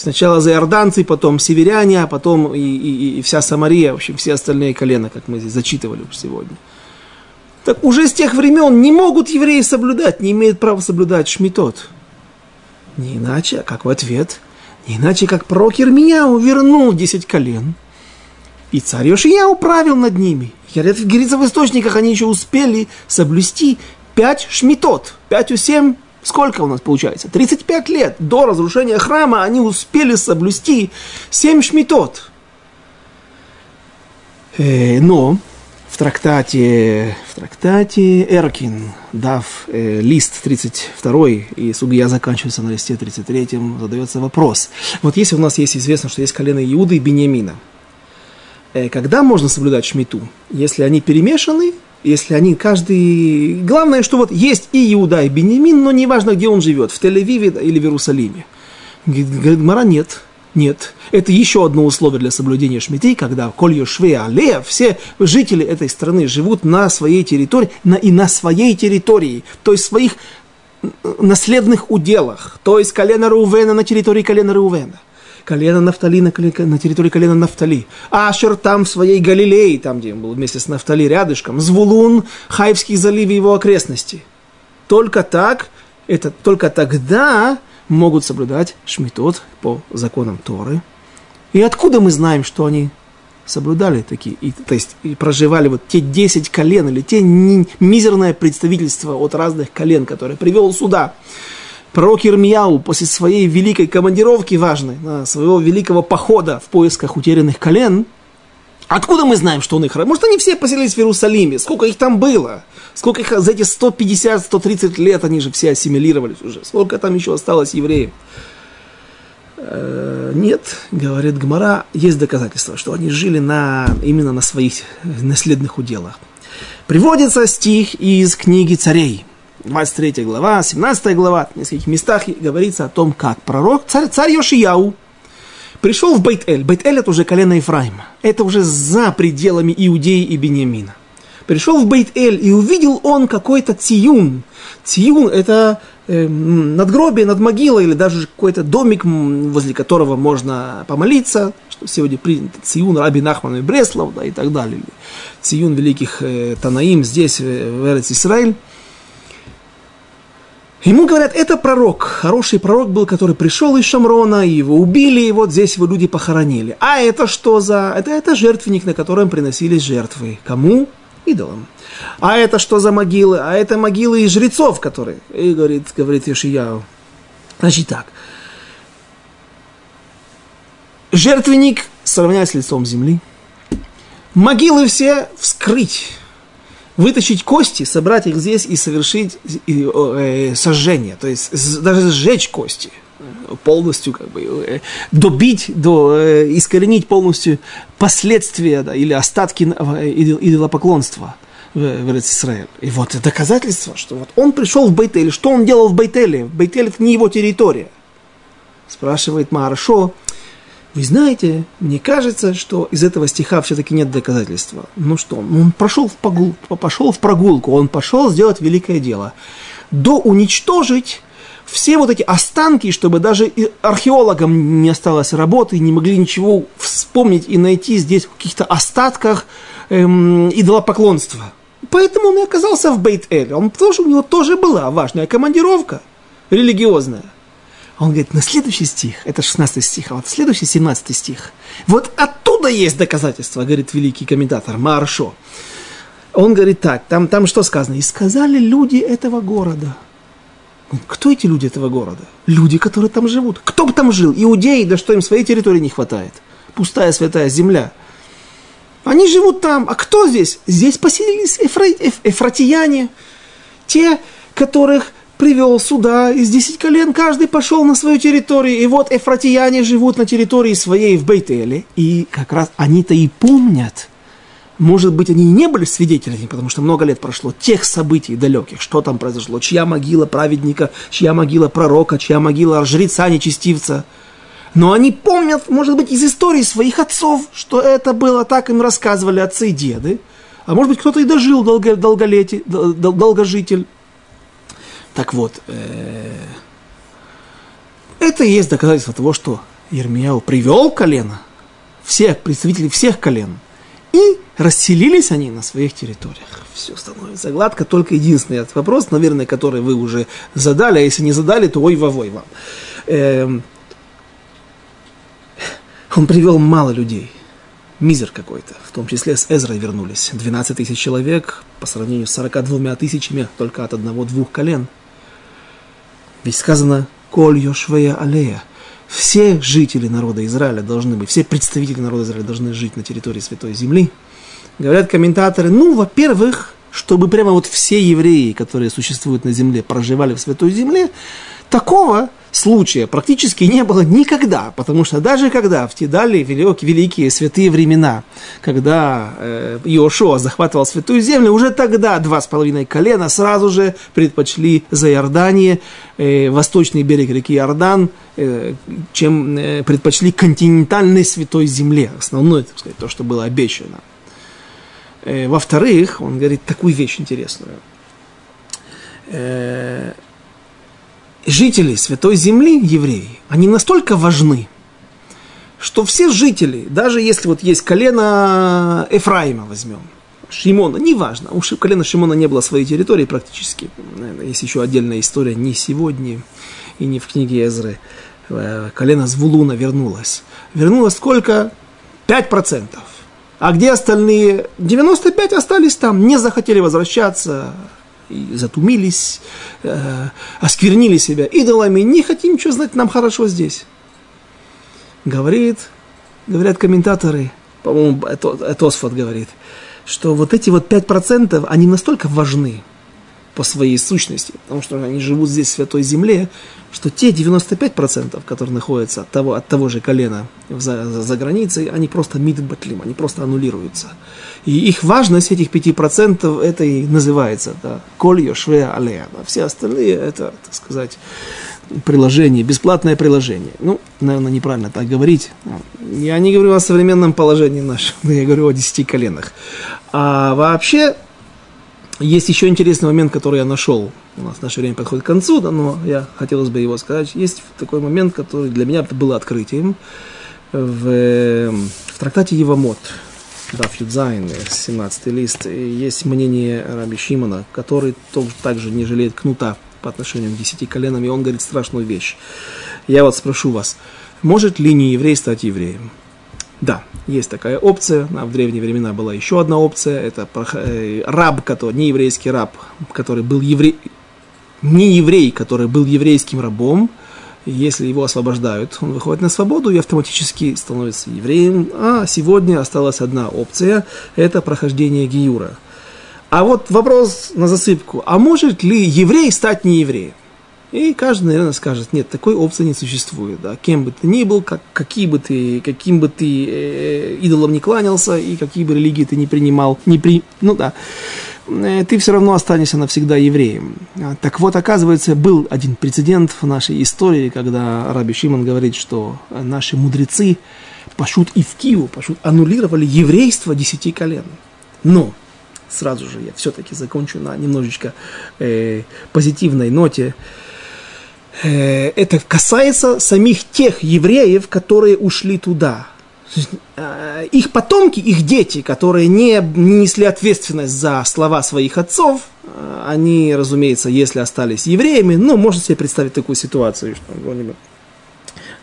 Сначала заиорданцы, потом северяне, а потом и, и, и вся Самария, в общем, все остальные колена, как мы здесь зачитывали сегодня. Так уже с тех времен не могут евреи соблюдать, не имеют права соблюдать шмитот. Не иначе, как в ответ, не иначе, как пророк Ирмияу вернул десять колен, и царь Йошияу правил над ними. Говорится в источниках, они еще успели соблюсти пять шмитот, пятью семь. Сколько у нас получается? тридцать пять лет до разрушения храма они успели соблюсти семь шмитот. Но в трактате, в трактате Эркин, дав э, лист тридцать два, и сугья заканчивается на листе тридцать три, задается вопрос. Вот если у нас есть известно, что есть колено Иуды и Беньямина, э, когда можно соблюдать шмиту? Если они перемешаны? Если они каждый... Главное, что вот есть и Иуда, и Беньямин, но неважно, где он живет, в Тель-Авиве или в Иерусалиме. Говорит, Гмара, нет, нет. Это еще одно условие для соблюдения шмиты, когда коль йошвей алея, все жители этой страны живут на своей территории, на, и на своей территории, то есть в своих наследных уделах, то есть колено Рувена на территории колена Рувена. Колено Нафтали на, на территории колена Нафтали. Ашер там в своей Галилее, там, где он был вместе с Нафтали, рядышком. Звулун, Хайфский залив и его окрестности. Только так, это, только тогда могут соблюдать шмитот по законам Торы. И откуда мы знаем, что они соблюдали такие, и, то есть и проживали вот те десять колен, или те ни, мизерное представительство от разных колен, которое привел сюда? Пророк Ирмияу после своей великой командировки важной, своего великого похода в поисках утерянных колен, откуда мы знаем, что он их... Может, они все поселились в Иерусалиме, сколько их там было, сколько их за эти сто пятьдесят - сто тридцать лет, они же все ассимилировались уже, сколько там еще осталось евреев? Нет, говорит Гмара, есть доказательства, что они жили на, именно на своих наследных уделах. Приводится стих из книги Царей. двадцать третья глава, семнадцатая глава, в нескольких местах говорится о том, как пророк, царь, царь Йошияу, пришел в Бейт-Эль. Бейт-Эль – это уже колено Ефраима. Это уже за пределами Иудеи и Беньямина. Пришел в Бейт-Эль, и увидел он какой-то циюн. Циюн – это э, надгробие, над могилой, или даже какой-то домик, возле которого можно помолиться, что сегодня принято циюн Раби Нахмана и Бреслау, да, и так далее. Циюн великих э, Танаим здесь, э, в Эрец-Исраэль. Ему говорят, это пророк, хороший пророк был, который пришел из Шамрона, его убили, и вот здесь его люди похоронили. А это что за... Это, это жертвенник, на котором приносились жертвы. Кому? Идолам. А это что за могилы? А это могилы и жрецов, которые... И говорит, говорит Йошияу. Значит так. Жертвенник сравнять с лицом земли. Могилы все вскрыть. Вытащить кости, собрать их здесь и совершить сожжение, то есть даже сжечь кости, полностью как бы добить, до, искоренить полностью последствия, да, или остатки идолопоклонства в Эрец-Исраэль. И вот доказательство, что вот он пришел в Бейт-Эль, что он делал в Бейт-Эле? Бейт-Эль – это не его территория. Спрашивает Маршо. Вы знаете, мне кажется, что из этого стиха все-таки нет доказательства. Ну что, он пошел в, погул, пошел в прогулку, он пошел сделать великое дело. До уничтожить все вот эти останки, чтобы даже археологам не осталось работы, не могли ничего вспомнить и найти здесь в каких-то остатках эм, идолопоклонства. Поэтому он и оказался в Бейт-Эле. Он, потому что у него тоже была важная командировка религиозная. Он говорит, на следующий стих, это шестнадцатый стих, а вот следующий семнадцатый стих. Вот оттуда есть доказательства, говорит великий комментатор Маршо. Он говорит так, там, там что сказано? И сказали люди этого города. Кто эти люди этого города? Люди, которые там живут. Кто бы там жил? Иудеи, да что им своей территории не хватает. Пустая святая земля. Они живут там. А кто здесь? Здесь поселились эфра... эф... эфратияне. Те, которых... Привел сюда, из десяти колен каждый пошел на свою территорию. И вот эфратияне живут на территории своей в Бейт-Эле. И как раз они-то и помнят. Может быть, они и не были свидетелями, потому что много лет прошло тех событий далеких. Что там произошло? Чья могила праведника, чья могила пророка, чья могила жреца, нечестивца. Но они помнят, может быть, из истории своих отцов, что это было так, им рассказывали отцы и деды. А может быть, кто-то и дожил долго, долголетие, дол, долгожитель. Так вот, э, это и есть доказательство того, что Ирмияу привел колено, всех представителей всех колен, И расселились они на своих территориях. Все становится гладко. Только единственный вопрос, наверное, который вы уже задали. А если не задали, то ой-вовой вам. Эм... Он привел мало людей. Мизер какой-то. В том числе с Эзрой вернулись. двенадцать тысяч человек по сравнению с сорока двумя тысячами только от одного-двух колен. Ведь сказано «Коль Йошвея Алея». Все жители народа Израиля должны быть, все представители народа Израиля должны жить на территории Святой Земли. Говорят комментаторы, ну, во-первых, чтобы прямо вот все евреи, которые существуют на земле, проживали в Святой Земле, такого случая практически не было никогда, потому что даже когда в те далее великие святые времена, когда э, Йошуа захватывал Святую Землю, уже тогда два с половиной колена сразу же предпочли за Иордание, э, восточный берег реки Иордан, э, чем э, предпочли континентальной Святой Земле, основное, так сказать, то, что было обещано. Э, во-вторых, он говорит такую вещь интересную. Э, Жители Святой Земли, евреи, они настолько важны, что все жители, даже если вот есть колено Эфраима, возьмем, Шимона, неважно, у колена Шимона не было своей территории практически, есть еще отдельная история, не сегодня и не в книге Эзры, колено Звулуна вернулось. Вернулось сколько? пять процентов. А где остальные? девяносто пять процентов остались там, не захотели возвращаться. И затумились, э, осквернили себя идолами, не хотим ничего знать, нам хорошо здесь. Говорит, говорят комментаторы, по-моему, Тосфот говорит, что вот эти вот пять процентов, они настолько важны по своей сущности, потому что они живут здесь, в Святой Земле, что те девяносто пять процентов, которые находятся от того, от того же колена за, за, за границей, они просто мидбатлим, они просто аннулируются. И их важность, этих пяти процентов, это и называется, да, коль йошвея алея. А все остальные, это, так сказать, приложение, бесплатное приложение. Ну, наверное, неправильно так говорить. Я не говорю о современном положении нашем, я говорю о десяти коленах. А вообще... Есть еще интересный момент, который я нашел. У нас наше время подходит к концу, да, но я хотелось бы его сказать. Есть такой момент, который для меня было открытием. В, в трактате Евамот, Даф Юдзайн, семнадцатый лист, есть мнение Раби Шимона, который также не жалеет кнута по отношению к десяти коленам, и он говорит страшную вещь. Я вот спрошу вас, может ли нееврей стать евреем? Да, есть такая опция, а в древние времена была еще одна опция, это раб, который, не еврейский раб, который был евре... не еврей, который был еврейским рабом, если его освобождают, он выходит на свободу и автоматически становится евреем, а сегодня осталась одна опция, это прохождение гиюра. А вот вопрос на засыпку, а может ли еврей стать неевреем? И каждый, наверное, скажет, нет, такой опции не существует, да, кем бы ты ни был, как, какие бы ты, каким бы ты э, идолом не кланялся, и какие бы религии ты не принимал, не при... ну да, э, ты все равно останешься навсегда евреем. Так вот, оказывается, был один прецедент в нашей истории, когда Раби Шимон говорит, что наши мудрецы пашут и в Киеву, пашут, аннулировали еврейство десяти колен. Но сразу же я все-таки закончу на немножечко э, позитивной ноте. Это касается самих тех евреев, которые ушли туда. Их потомки, их дети, которые не несли ответственность за слова своих отцов, они, разумеется, если остались евреями, ну, можно себе представить такую ситуацию, что какой-нибудь...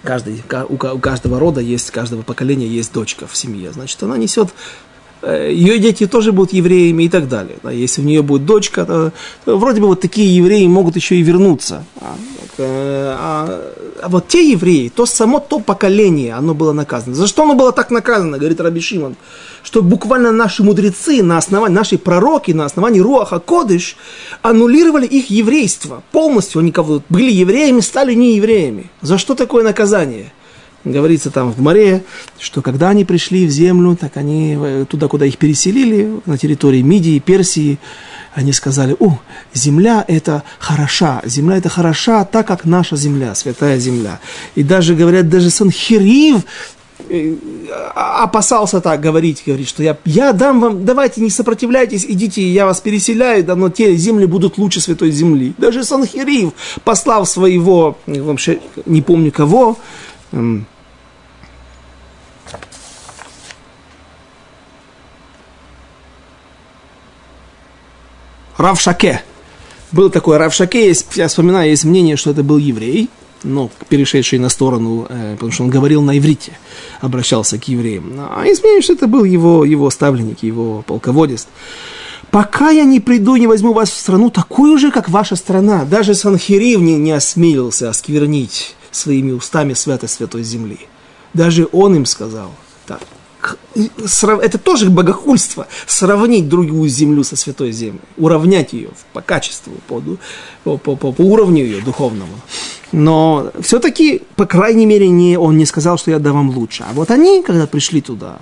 Каждый, у каждого рода есть, у каждого поколения есть дочка в семье, значит, она несет... Ее дети тоже будут евреями и так далее. Если у нее будет дочка, то вроде бы вот такие евреи могут еще и вернуться. А, а, а вот те евреи, то само то поколение, оно было наказано. За что оно было так наказано, говорит Раби Шимон, что буквально наши мудрецы, на основании, наши пророки, на основании Руаха Кодыш, аннулировали их еврейство. Полностью они кого-то были евреями, стали неевреями. За что такое наказание? Говорится там в Гмаре, что когда они пришли в землю, так они туда, куда их переселили, на территории Мидии, Персии, они сказали, о, земля это хороша, земля это хороша, так как наша земля, святая земля. И даже, говорят, даже Санхерив опасался так говорить, говорит, что я, я дам вам, давайте не сопротивляйтесь, идите, я вас переселяю, да, но те земли будут лучше святой земли. Даже Санхерив, послав своего, вообще не помню кого, Рав Шаке. Был такой Рав Шаке, я вспоминаю, есть мнение, что это был еврей, но перешедший на сторону, потому что он говорил на иврите, обращался к евреям. А есть мнение, что это был его, его ставленник, его полководец. «Пока я не приду и не возьму вас в страну такую же, как ваша страна». Даже Санхерив не, не осмелился осквернить своими устами святость святой земли. Даже он им сказал так. Это тоже богохульство, сравнить другую землю со святой землей, уравнять ее по качеству, по, по, по, по уровню ее духовному. Но все-таки, по крайней мере, не, он не сказал, что я дам вам лучше. А вот они, когда пришли туда,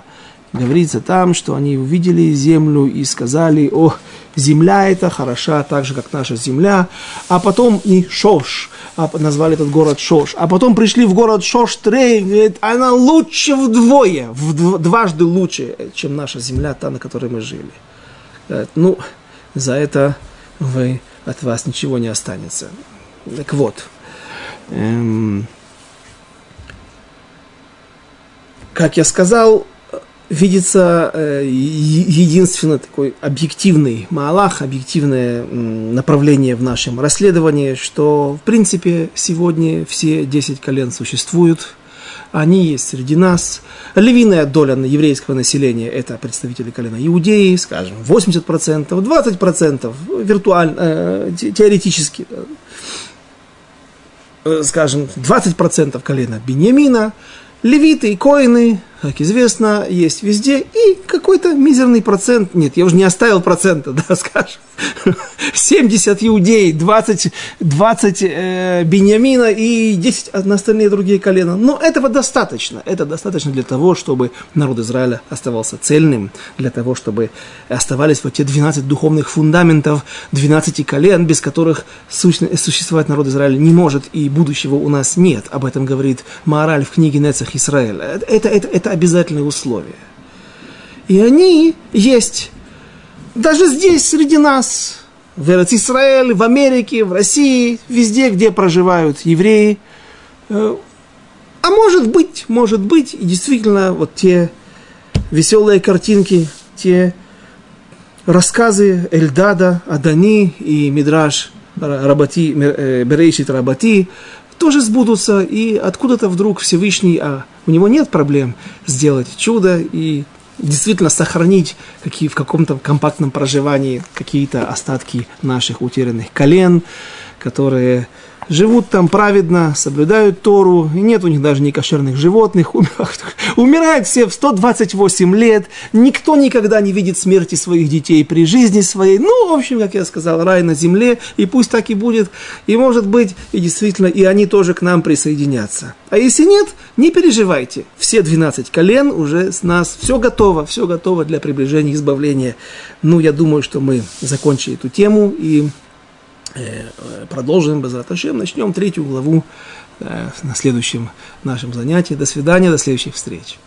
говорится там, что они увидели землю и сказали: «О, земля эта хороша, так же, как наша земля». А потом и Шош, назвали этот город Шош. А потом пришли в город Шош-Трей, говорит, она лучше вдвое, вдв- дважды лучше, чем наша земля, та, на которой мы жили. Говорит, ну, за это вы, от вас ничего не останется. Так вот, эм, как я сказал, видится э, единственный такой объективный маалах, объективное м, направление в нашем расследовании, что, в принципе, сегодня все десять колен существуют, они есть среди нас. Львиная доля еврейского населения – это представители колена Иудеи, скажем, восемьдесят процентов, двадцать процентов виртуально, э, теоретически, э, скажем, двадцать процентов колена Беньямина. Левиты и коины, как известно, есть везде, и какой-то мизерный процент, нет, я уже не оставил процента, да, скажем, семьдесят иудей, двадцать, двадцать э, Беньямина и десять на остальные другие колена. Но этого достаточно, это достаточно для того, чтобы народ Израиля оставался цельным, для того, чтобы оставались вот те двенадцать духовных фундаментов, двенадцать колен, без которых существовать народ Израиля не может, и будущего у нас нет. Об этом говорит Маораль в книге «Нецех Исраэль». Это, это, это обязательное условие. И они есть даже здесь, среди нас, в Эрец-Исраэль, в Америке, в России, везде, где проживают евреи. А может быть, может быть, и действительно, вот те веселые картинки, те рассказы Эльдада ха-Дани и Мидраш Рабати, Берейшит Рабати, тоже сбудутся, и откуда-то вдруг Всевышний, а у него нет проблем сделать чудо и действительно сохранить какие, в каком-то компактном проживании какие-то остатки наших утерянных колен, которые живут там праведно, соблюдают Тору, и нет у них даже ни кошерных животных, умирают все в сто двадцать восемь лет, никто никогда не видит смерти своих детей при жизни своей. Ну, в общем, как я сказал, рай на земле, и пусть так и будет, и может быть, и действительно, и они тоже к нам присоединятся. А если нет, не переживайте, все двенадцать колен уже с нас, все готово, все готово для приближения и избавления. Ну, я думаю, что мы закончили эту тему, и продолжим без раташем, начнем третью главу на следующем нашем занятии. До свидания, до следующих встреч.